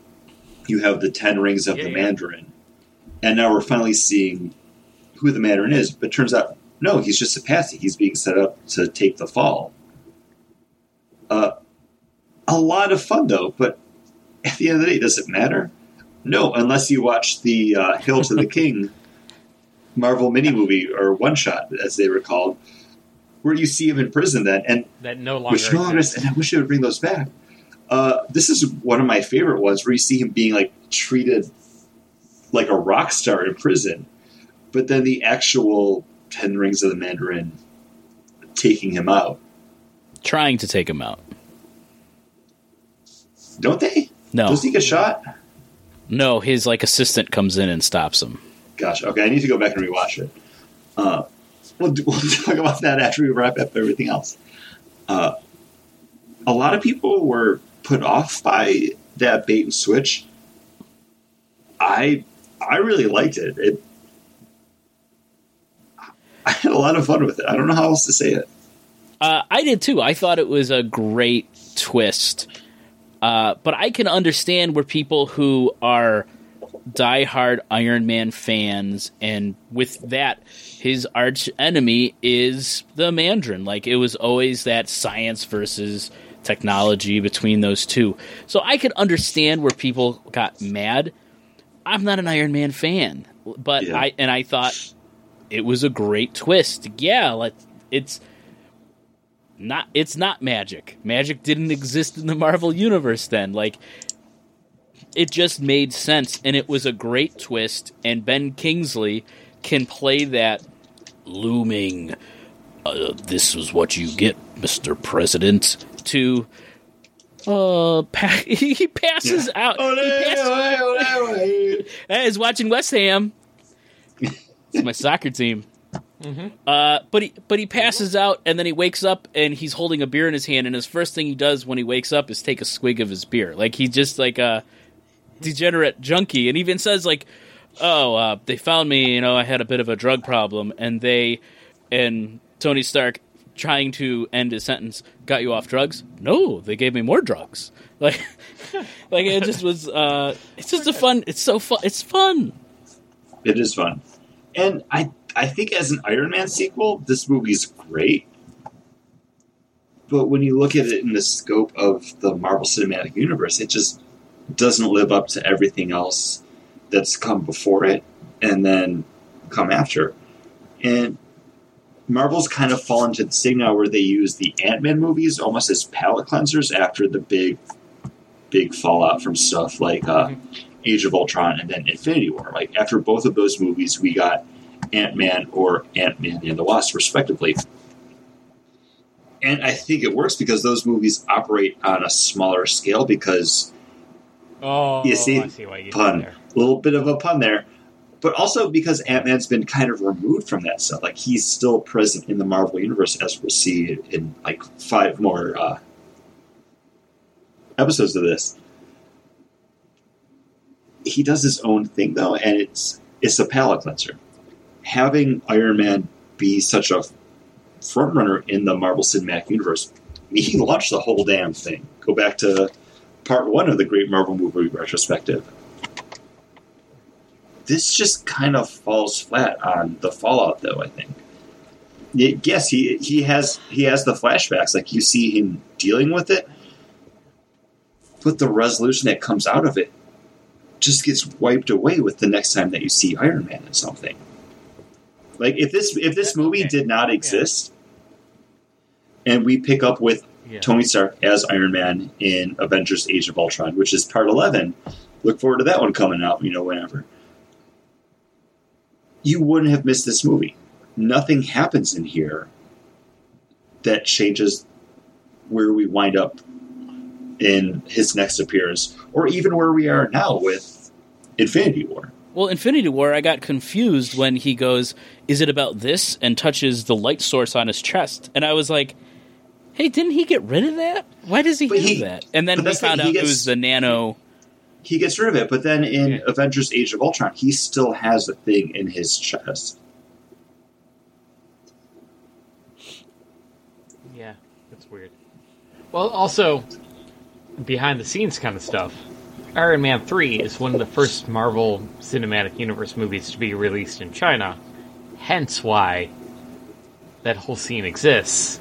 you have the ten rings of yeah, the yeah. Mandarin, and now we're finally seeing who the Mandarin is, but it turns out, no, he's just a patsy. He's being set up to take the fall. Uh, a lot of fun, though, but at the end of the day, does it matter? No, unless you watch the uh, Hail to the King Marvel mini-movie, or one-shot, as they were called, where you see him in prison then. And that no longer which no exists. And I wish they would bring those back. Uh, this is one of my favorite ones, where you see him being like treated like a rock star in prison. But then the actual Ten Rings of the Mandarin taking him out. Trying to take him out. Don't they? No. Does he get shot? No, his like assistant comes in and stops him. Gosh, okay, I need to go back and rewatch it. Uh, we'll, we'll talk about that after we wrap up everything else. Uh, a lot of people were put off by that bait and switch. I, I really liked it. It I had a lot of fun with it. I don't know how else to say it. Uh, I did, too. I thought it was a great twist. Uh, but I can understand where people who are diehard Iron Man fans, and with that, his arch enemy is the Mandarin. Like, it was always that science versus technology between those two. So I could understand where people got mad. I'm not an Iron Man fan. but yeah. I And I thought... It was a great twist. Yeah, like it's not it's not magic. Magic didn't exist in the Marvel universe then. Like it just made sense, and it was a great twist, and Ben Kingsley can play that looming uh, this is what you get, Mister President, to Uh, pa- he passes yeah. out. Olé, he passes- olé, olé, olé. I was watching West Ham. It's my soccer team. Mm-hmm. Uh, but he but he passes out, and then he wakes up, and he's holding a beer in his hand, and his first thing he does when he wakes up is take a swig of his beer. Like, he's just like a degenerate junkie, and even says, like, oh, uh, they found me, you know, I had a bit of a drug problem, and they, and Tony Stark, trying to end his sentence, got you off drugs? No, they gave me more drugs. Like, like it just was, uh, it's just a fun, it's so fun, it's fun. It is fun. And I I think as an Iron Man sequel, this movie's great. But when you look at it in the scope of the Marvel Cinematic Universe, it just doesn't live up to everything else that's come before it and then come after. And Marvel's kind of fallen to the thing now where they use the Ant-Man movies almost as palate cleansers after the big, big fallout from stuff like... Uh, Age of Ultron and then Infinity War. Like, after both of those movies, we got Ant-Man or Ant-Man and the Wasp, respectively. And I think it works because those movies operate on a smaller scale because... Oh, you see, I see what you pun. There. A little bit of a pun there. But also because Ant-Man's been kind of removed from that stuff. Like, he's still present in the Marvel Universe, as we'll see in, like, five more uh, episodes of this. He does his own thing, though, and it's it's a palate cleanser. Having Iron Man be such a frontrunner in the Marvel Cinematic Universe, he launched the whole damn thing. Go back to part one of the Great Marvel Movie Retrospective. This just kind of falls flat on the fallout, though, I think. Yes, he he has he has the flashbacks. Like, you see him dealing with it, but the resolution that comes out of it just gets wiped away with the next time that you see Iron Man in something. Like, if this if this movie did not exist, and we pick up with yeah. Tony Stark as Iron Man in Avengers Age of Ultron, which is part eleven. Look forward to that one coming out, you know, whenever. You wouldn't have missed this movie. Nothing happens in here that changes where we wind up in his next appearance, or even where we are now with Infinity War. Well, Infinity War, I got confused when he goes, is it about this? And touches the light source on his chest. And I was like, hey, didn't he get rid of that? Why does he but have he, that? And then we found out gets, it was the nano... He gets rid of it, but then in yeah. Avengers Age of Ultron, he still has the thing in his chest. Yeah, that's weird. Well, also, behind-the-scenes kind of stuff. Iron Man three is one of the first Marvel Cinematic Universe movies to be released in China, hence why that whole scene exists,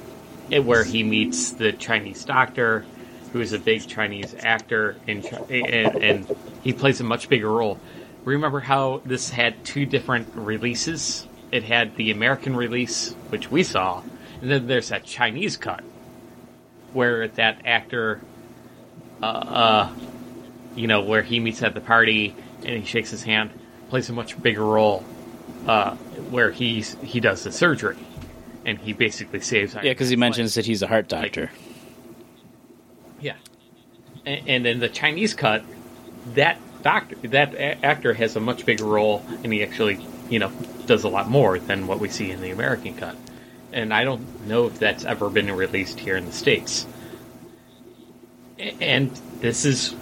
where he meets the Chinese doctor, who is a big Chinese actor, in, and, and he plays a much bigger role. Remember how this had two different releases? It had the American release, which we saw, and then there's that Chinese cut, where that actor... Uh, uh, you know, where he meets at the party and he shakes his hand, plays a much bigger role uh, where he's, he does the surgery and he basically saves Iron Man. Yeah, because he mentions that he's a heart doctor. Like, yeah. And, and in the Chinese cut, that doctor, that a- actor has a much bigger role and he actually, you know, does a lot more than what we see in the American cut. And I don't know if that's ever been released here in the States. And this is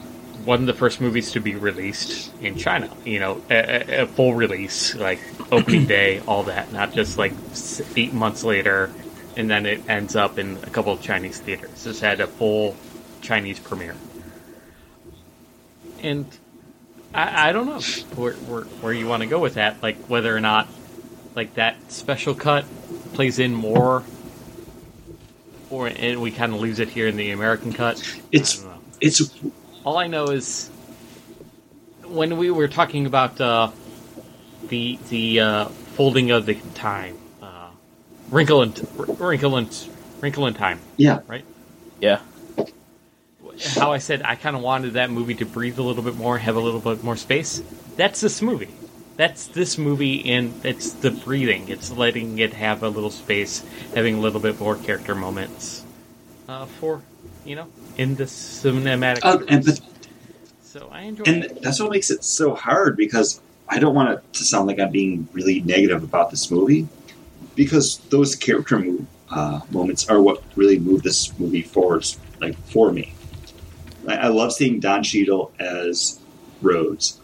one of the first movies to be released in China, you know, a, a full release, like opening day, all that, not just like eight months later, and then it ends up in a couple of Chinese theaters. This had a full Chinese premiere. And I, I don't know where, where, where you want to go with that, like whether or not like that special cut plays in more, or and we kind of lose it here in the American cut. It's it's all I know is when we were talking about uh, the the uh, folding of the time, uh, wrinkle in wrinkle in wrinkle in time. Yeah, right. Yeah. How I said I kind of wanted that movie to breathe a little bit more, have a little bit more space. That's this movie. That's this movie, and it's the breathing. It's letting it have a little space, having a little bit more character moments uh, for, you know, in the cinematic. Uh, and the, so I enjoy and it. And that's what makes it so hard, because I don't want it to sound like I'm being really negative about this movie, because those character move, uh, moments are what really move this movie forward, like, for me. I, I love seeing Don Cheadle as Rhodes.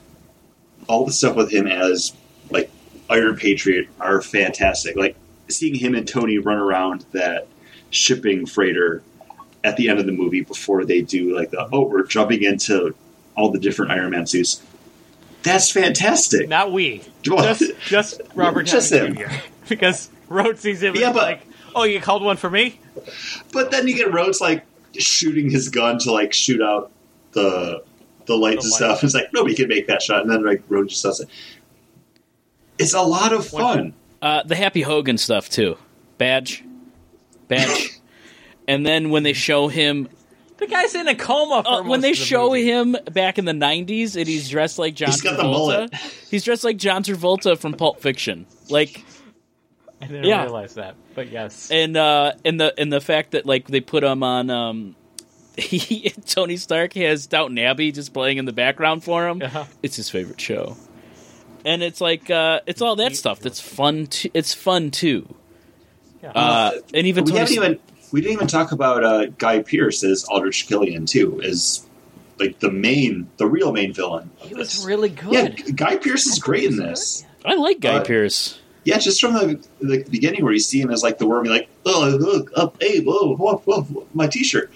All the stuff with him as, like, Iron Patriot are fantastic. Like, seeing him and Tony run around that shipping freighter at the end of the movie before they do, like, the, oh, we're jumping into all the different Iron Man suits. That's fantastic. Not we. Just, just Robert Downey Junior Just him. Because Rhodes sees him yeah, and but, like, oh, you called one for me? But then you get Rhodes, like, shooting his gun to, like, shoot out the... the lights and stuff. It's like, nobody can make that shot. And then, like, Rhodes just does it. It's a lot of fun. Uh, the Happy Hogan stuff, too. Badge. Badge. And then when they show him... The guy's in a coma for uh, most When they of the show movie. Him back in the nineties, and he's dressed like John he's Travolta. He's got the mullet. He's dressed like John Travolta from Pulp Fiction. Like... I didn't yeah. realize that, but yes. And, uh, and, the, and the fact that, like, they put him on... Um, He, Tony Stark has Downton Abbey just playing in the background for him. Uh-huh. It's his favorite show, and it's like uh, it's all that stuff that's fun. T- it's fun too. Yeah. Uh, and even we Tony didn't Star- even we didn't even talk about uh, Guy Pearce as Aldrich Killian too, as like the main, the real main villain. He was this. really good. Yeah, Guy Pearce is great in this. Good. I like Guy uh, Pearce. Yeah, just from the, the beginning where you see him as like the worm, you're like, oh look, up, hey, whoa, whoa, whoa, whoa, my T-shirt.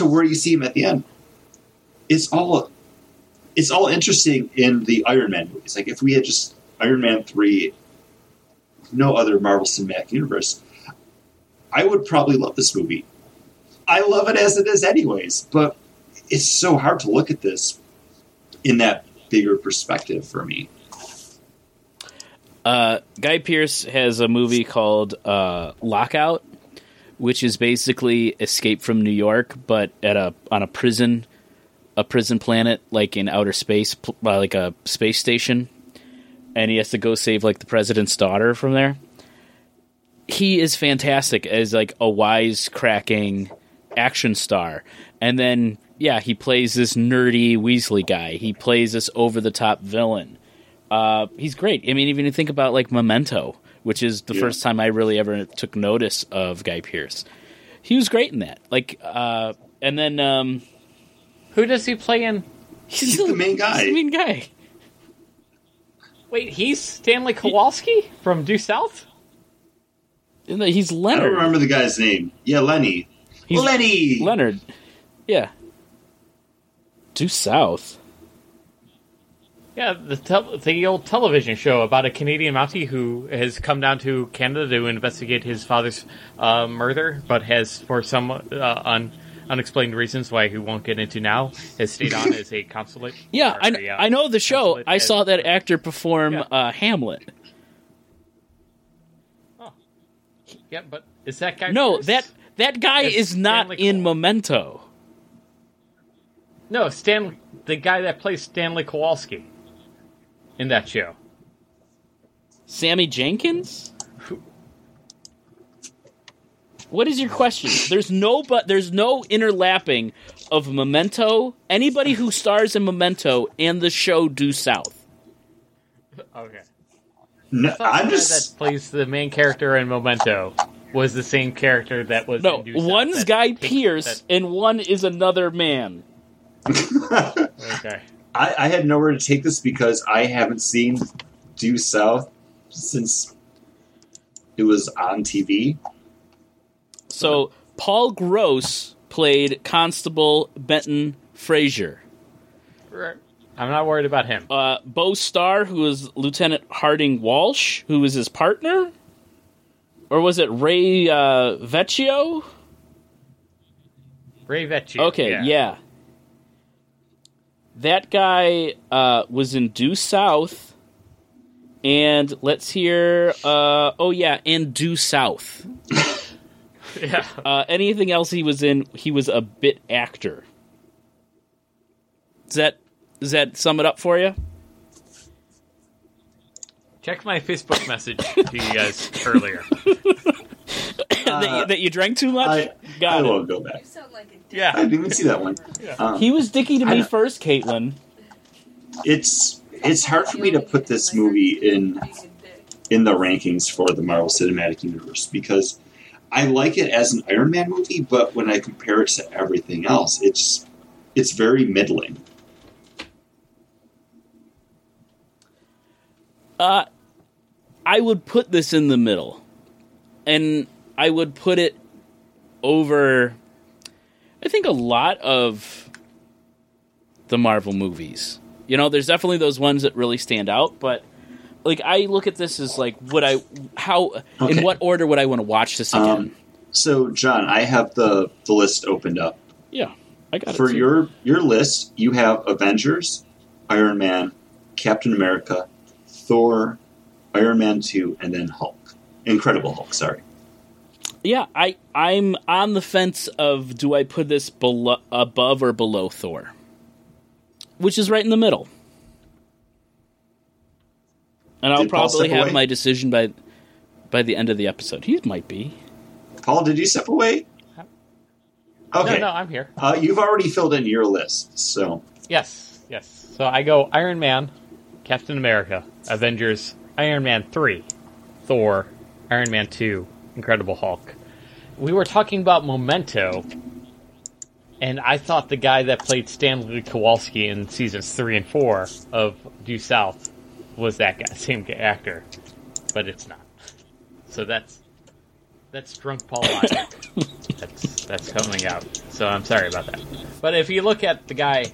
To where you see him at the end, it's all it's all interesting in the Iron Man movies. Like if we had just Iron Man three, no other Marvel Cinematic Universe, I would probably love this movie. I love it as it is anyways, but it's so hard to look at this in that bigger perspective for me. Uh, Guy Pearce has a movie called uh, Lockout, which is basically Escape from New York, but at a on a prison, a prison planet, like in outer space, like a space station, and he has to go save like the president's daughter from there. He is fantastic as like a wisecracking action star, and then yeah, he plays this nerdy Weasley guy. He plays this over-the-top villain. Uh, he's great. I mean, even if you think about like Memento, which is the yeah. first time I really ever took notice of Guy Pearce. He was great in that. Like, uh, and then um, who does he play in? He's, he's the main guy. He's the main guy. Wait, he's Stanley Kowalski he, from Due South? He's Leonard. I don't remember the guy's name. Yeah, Lenny. He's Lenny. Leonard. Yeah. Due South. Yeah, the, te- the old television show about a Canadian Mountie who has come down to Canada to investigate his father's uh, murder, but has, for some uh, un- unexplained reasons why he won't get into now, has stayed on as a consulate. Yeah, or, I, kn- yeah, I know the show. I saw as, that actor perform yeah. uh, Hamlet. Oh. Yeah, but is that guy... No, Bruce? that that guy is, is not Stanley in Cole. Memento. No, Stan, the guy that plays Stanley Kowalski in that show. Sammy Jenkins? What is your question? There's no but there's no interlapping of Memento, anybody who stars in Memento, and the show Due South. Okay. No, I'm just... The guy that plays the main character in Memento was the same character that was no, in Due South. No, one's Guy Pearce, that... and one is another man. Okay. I, I had nowhere to take this because I haven't seen Due South since it was on T V. So Paul Gross played Constable Benton Fraser. I'm not worried about him. Uh, Beau Starr, who is Lieutenant Harding Walsh, who is his partner, or was it Ray uh, Vecchio? Ray Vecchio. Okay, yeah. yeah. That guy uh, was in Due South, and let's hear, uh, oh yeah, in Due South. yeah. Uh, anything else he was in, he was a bit actor. Does that, does that sum it up for you? Check my Facebook message to you guys earlier. Uh, that, you, that you drank too much? I, Got I it. won't go back. You sound like a yeah. I didn't even see that one. Yeah. Um, he was Dickie to me first, Caitlin. It's it's hard for me to put this movie in in the rankings for the Marvel Cinematic Universe because I like it as an Iron Man movie, but when I compare it to everything else, it's it's very middling. Uh, I would put this in the middle. And I would put it over, I think, a lot of the Marvel movies. You know, there's definitely those ones that really stand out, but like I look at this as like, would I, how, okay. in what order would I want to watch this again? Um, so, John, I have the, the list opened up. Yeah, I got it. For your your list, you have Avengers, Iron Man, Captain America, Thor, Iron Man two, and then Hulk. Incredible Hulk, sorry. Yeah, I, I'm on the fence of do I put this below, above or below Thor, which is right in the middle. And I'll did probably have away? my decision by by the end of the episode. He might be. Paul, did you step away? Okay. No, no, I'm here. Uh, you've already filled in your list, so. Yes, yes. So I go Iron Man, Captain America, Avengers, Iron Man three, Thor, Iron Man two, Incredible Hulk. We were talking about Memento, and I thought the guy that played Stanley Kowalski in seasons three and four of Due South was that guy, same actor, but it's not. So that's that's drunk Paul Lyman. that's that's coming out. So I'm sorry about that. But if you look at the guy,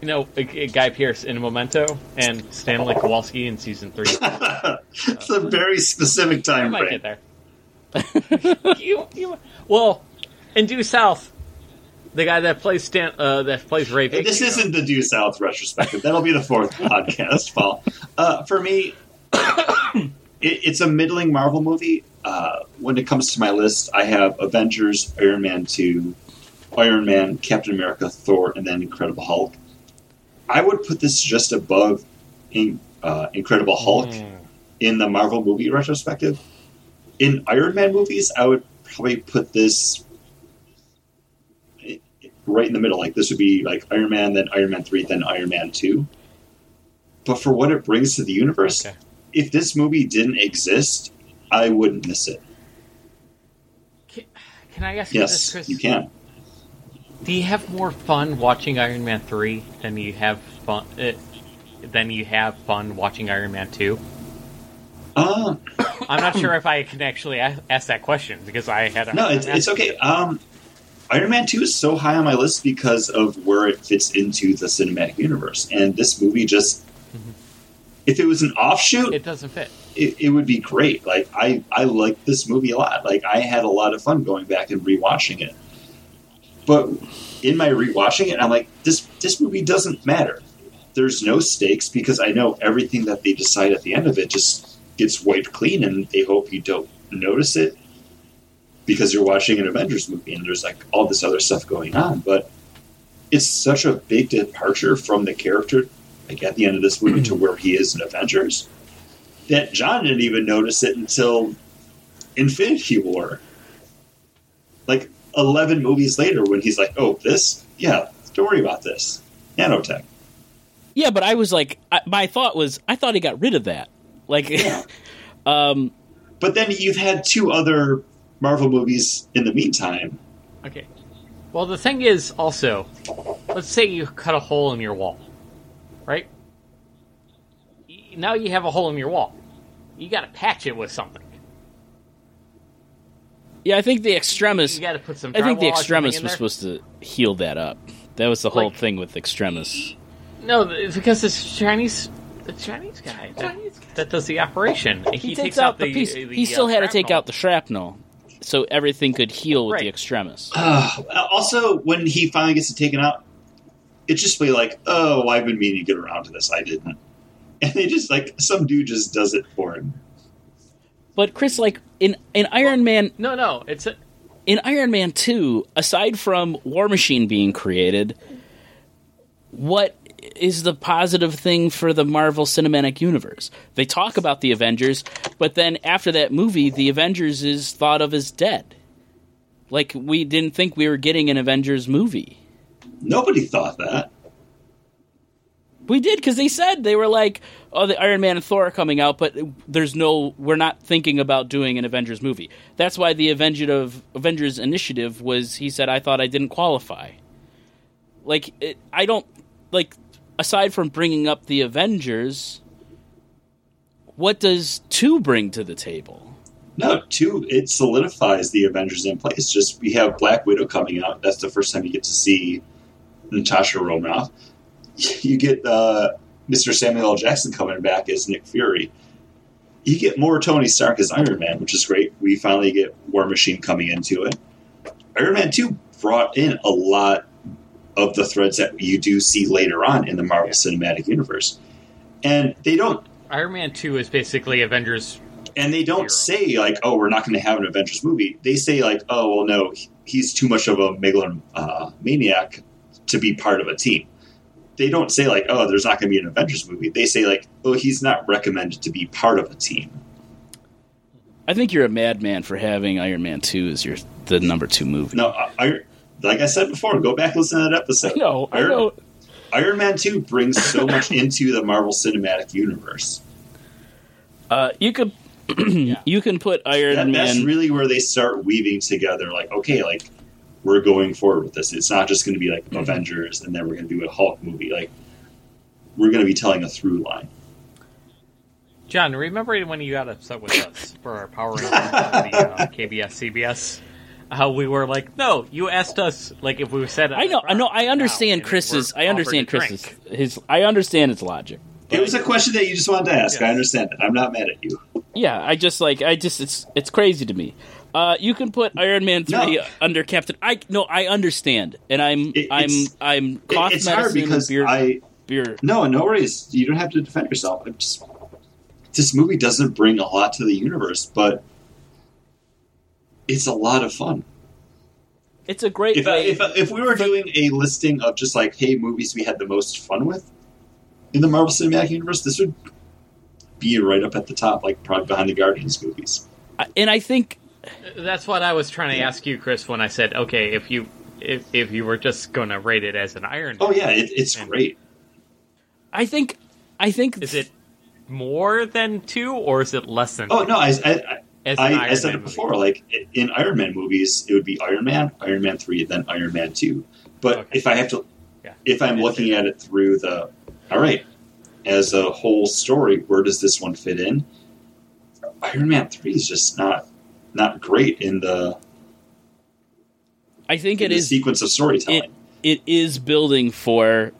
you know, Guy Pearce in Memento and Stanley Kowalski in season three. It's a very specific time frame. You might break. get there. you, you, well, in Due South, the guy that plays Stan, uh, that plays Ray. Hey, this isn't the Due South retrospective. That'll be the fourth podcast, Paul. Uh, for me, it, it's a middling Marvel movie. Uh, when it comes to my list, I have Avengers, Iron Man two, Iron Man, Captain America, Thor, and then Incredible Hulk. I would put this just above in, uh, Incredible Hulk mm. in the Marvel movie retrospective. In Iron Man movies, I would probably put this right in the middle. Like, this would be like Iron Man, then Iron Man three, then Iron Man two. But for what it brings to the universe, okay. if this movie didn't exist, I wouldn't miss it. Can, can I ask yes, you this, Chris? Yes, you can. Do you have more fun watching Iron Man three than you have fun uh, than you have fun watching Iron Man two? Uh, I'm not sure if I can actually ask that question because I had a no. It's, it's okay. Um, Iron Man two is so high on my list because of where it fits into the cinematic universe, and this movie just. Mm-hmm. If it was an offshoot, it doesn't fit. It, it would be great. Like I, I liked this movie a lot. Like I had a lot of fun going back and rewatching it. But in my rewatching it, I'm like, this this movie doesn't matter. There's no stakes because I know everything that they decide at the end of it just gets wiped clean, and they hope you don't notice it because you're watching an Avengers movie and there's like all this other stuff going on. But it's such a big departure from the character. Like at the end of this movie to where he is in Avengers, that John didn't even notice it until Infinity War. Like eleven movies later when he's like, oh, this? Yeah, don't worry about this. Nanotech. Yeah, but I was like, I, my thought was, I thought he got rid of that. Like, yeah. um, But then you've had two other Marvel movies in the meantime. Okay. Well, the thing is also, let's say you cut a hole in your wall. Right? Now you have a hole in your wall. You gotta patch it with something. Yeah, I think the Extremis... You gotta put some I think the Extremis was supposed to heal that up. That was the whole like, thing with Extremis. No, it's because it's Chinese... The Chinese guy that, Chinese guy. that does the operation. He, he takes, takes out, out the... piece. The, he still uh, had shrapnel. to take out the shrapnel, so everything could heal with right. the Extremis. Uh, also, when he finally gets it taken out, it's just be like, oh, I've been meaning to get around to this. I didn't. And they just, like, some dude just does it for him. But, Chris, like, in, in Iron well, Man... No, no, it's... A- in Iron Man two, aside from War Machine being created, what is the positive thing for the Marvel Cinematic Universe? They talk about the Avengers, but then after that movie, the Avengers is thought of as dead. Like, we didn't think we were getting an Avengers movie. Nobody thought that. We did, because they said, they were like, oh, the Iron Man and Thor are coming out, but there's no, we're not thinking about doing an Avengers movie. That's why the Avengers initiative was, he said, I thought I didn't qualify. Like, it, I don't, like, aside from bringing up the Avengers, what does two bring to the table? No, two, it solidifies the Avengers in place. Just, we have Black Widow coming out. That's the first time you get to see Natasha Romanoff. You get uh, Mister Samuel L. Jackson coming back as Nick Fury. You get more Tony Stark as Iron Man, which is great. We finally get War Machine coming into it. Iron Man two brought in a lot of the threads that you do see later on in the Marvel Cinematic Universe. And they don't... Iron Man two is basically Avengers... And they don't say, like, oh, we're not going to have an Avengers movie. They say, like, oh, well, no, he's too much of a megalomaniac to be part of a team. They don't say, like, oh, there's not going to be an Avengers movie. They say, like, oh, he's not recommended to be part of a team. I think you're a madman for having Iron Man two as your the number two movie. No, I, like I said before, go back and listen to that episode. I know, I know. Iron, Iron Man two brings so much into the Marvel Cinematic Universe. Uh, you could... yeah. You can put Iron that, Man. That's really where they start weaving together. Like, okay, like we're going forward with this. It's not just going to be like mm-hmm. Avengers, and then we're going to do a Hulk movie. Like, we're going to be telling a through line. John, remember when you got upset with us for our Power Rangers on the uh, K B S C B S? How we were like, no, you asked us like if we said. I know, I know, I understand now, Chris's. I understand Chris's. His. I understand his logic. It was a question that you just wanted to ask. Yeah. I understand that. I'm not mad at you. Yeah, I just like I just it's it's crazy to me. Uh, you can put Iron Man three no. under Captain. I no, I understand, and I'm it, I'm I'm cough it, it's medicine. Hard because beer, I beer. No, no worries. You don't have to defend yourself. I'm just this movie doesn't bring a lot to the universe, but it's a lot of fun. It's a great if, way. If, if we were doing a listing of just like, hey, movies we had the most fun with in the Marvel Cinematic Universe, this would be right up at the top, like probably behind the Guardians movies. And I think that's what I was trying to ask you, Chris, when I said, okay, if you if, if you were just going to rate it as an Iron Man. Oh, yeah, it, it's great. I think... I think is it more than two, or is it less than two? Oh, no, I... I, I As I, I said it before, movie. like, in Iron Man movies, it would be Iron Man, Iron Man three, and then Iron Man two. But okay. if I have to, yeah. if I'm looking at it through the, all right, as a whole story, where does this one fit in? Iron Man three is just not not great in the. I think it is sequence of storytelling. It, it is building for,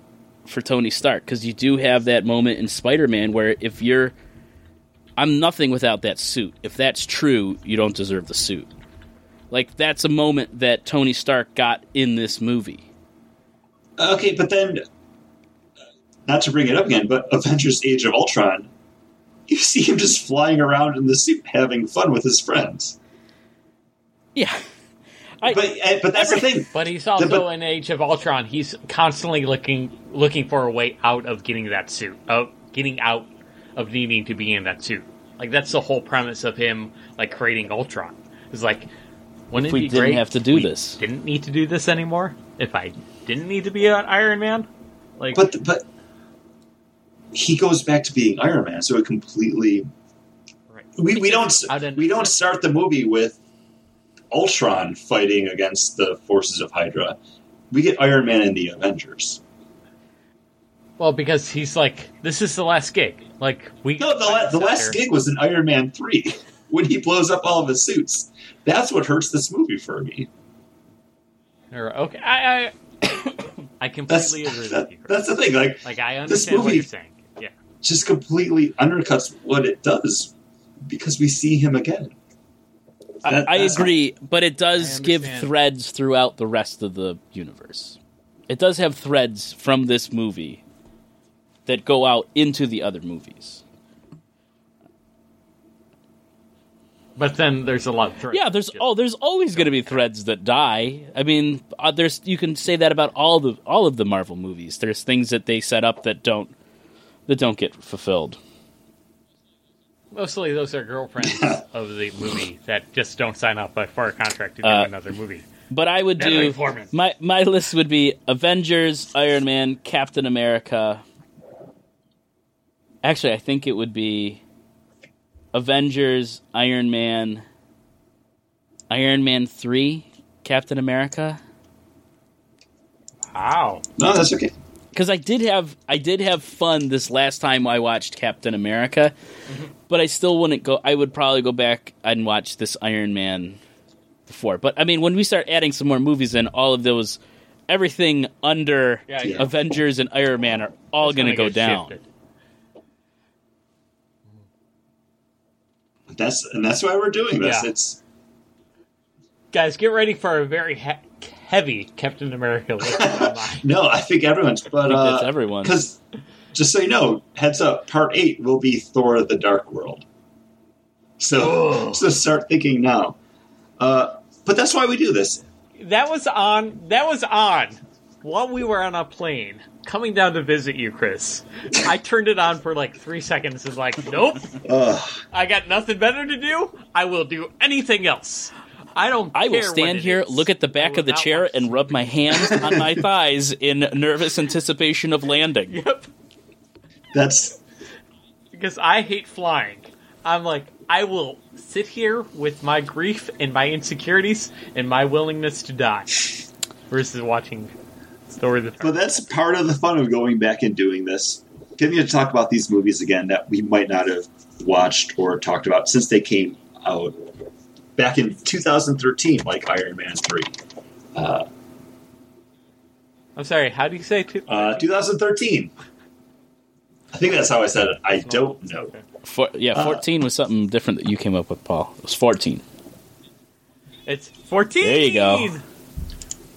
for Tony Stark, because you do have that moment in Spider-Man where if you're. I'm nothing without that suit. If that's true, you don't deserve the suit. Like, that's a moment that Tony Stark got in this movie. Okay, but then, not to bring it up again, but Avengers Age of Ultron, you see him just flying around in the suit having fun with his friends. Yeah. I, but, but that's every, the thing. But he's also the, but, in Age of Ultron. He's constantly looking looking for a way out of getting that suit, of getting out of needing to be in that suit. Like, that's the whole premise of him, like, creating Ultron. It's like, wouldn't if we it be didn't great have to do this, didn't need to do this anymore. If I didn't need to be an Iron Man, like, but but he goes back to being Iron Man, so it completely. Right. We we don't we don't start the movie with Ultron fighting against the forces of Hydra. We get Iron Man and the Avengers. Well, because he's like, this is the last gig. Like we No, the, la- the last gig was in Iron Man three when he blows up all of his suits. That's what hurts this movie for me. Okay, I I, I completely agree that, with you. Right? That's the thing. Like, like I understand what you're saying. Yeah, just completely undercuts what it does because we see him again. That, I, I agree, not, but it does give threads throughout the rest of the universe. It does have threads from this movie that go out into the other movies. But then there's a lot of threads. Yeah, there's oh, there's always going to be threads that die. I mean, uh, there's you can say that about all the all of the Marvel movies. There's things that they set up that don't that don't get fulfilled. Mostly those are girlfriends of the movie that just don't sign up by far contract to do uh, another movie. But I would do my my list would be Avengers, Iron Man, Captain America. Actually, I think it would be Avengers, Iron Man, Iron Man three, Captain America. Wow. No, that's okay. Because I did have I did have fun this last time I watched Captain America, mm-hmm. but I still wouldn't go. I would probably go back and watch this Iron Man before. But I mean, when we start adding some more movies in, all of those, everything under yeah, yeah. Avengers and Iron Man are all going to go down. Shifted. That's and that's why we're doing this. Yeah. It's guys, get ready for a very he- heavy Captain America list. No, I think everyone's, but uh, I think that's everyone. Because just so you know, heads up, part eight will be Thor: The Dark World. So, so start thinking now. Uh, but that's why we do this. That was on. That was on. While we were on a plane coming down to visit you, Chris, I turned it on for like three seconds and was like, nope, Ugh. I got nothing better to do. I will do anything else. I don't I care will stand here, is. Look at the back of the chair, and rub my hands on my thighs in nervous anticipation of landing. Yep. That's... Because I hate flying. I'm like, I will sit here with my grief and my insecurities and my willingness to die versus watching... But well, that's part of the fun of going back and doing this. Getting to talk about these movies again that we might not have watched or talked about since they came out back in two thousand thirteen, like Iron Man three. Uh, I'm sorry, how do you say two- uh, twenty thirteen? I think that's how I said it. I don't know. For, yeah, fourteen uh, was something different that you came up with, Paul. It was fourteen. It's fourteen! There you go.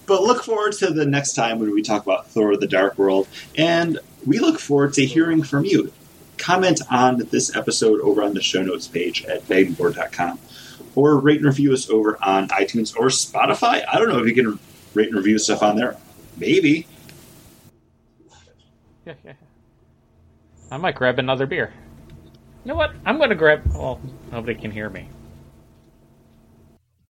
But look forward to the next time when we talk about Thor: The Dark World. And we look forward to hearing from you. Comment on this episode over on the show notes page at bagna board dot com or rate and review us over on iTunes or Spotify. I don't know if you can rate and review stuff on there. Maybe. I might grab another beer. You know what? I'm going to grab... Well, nobody can hear me.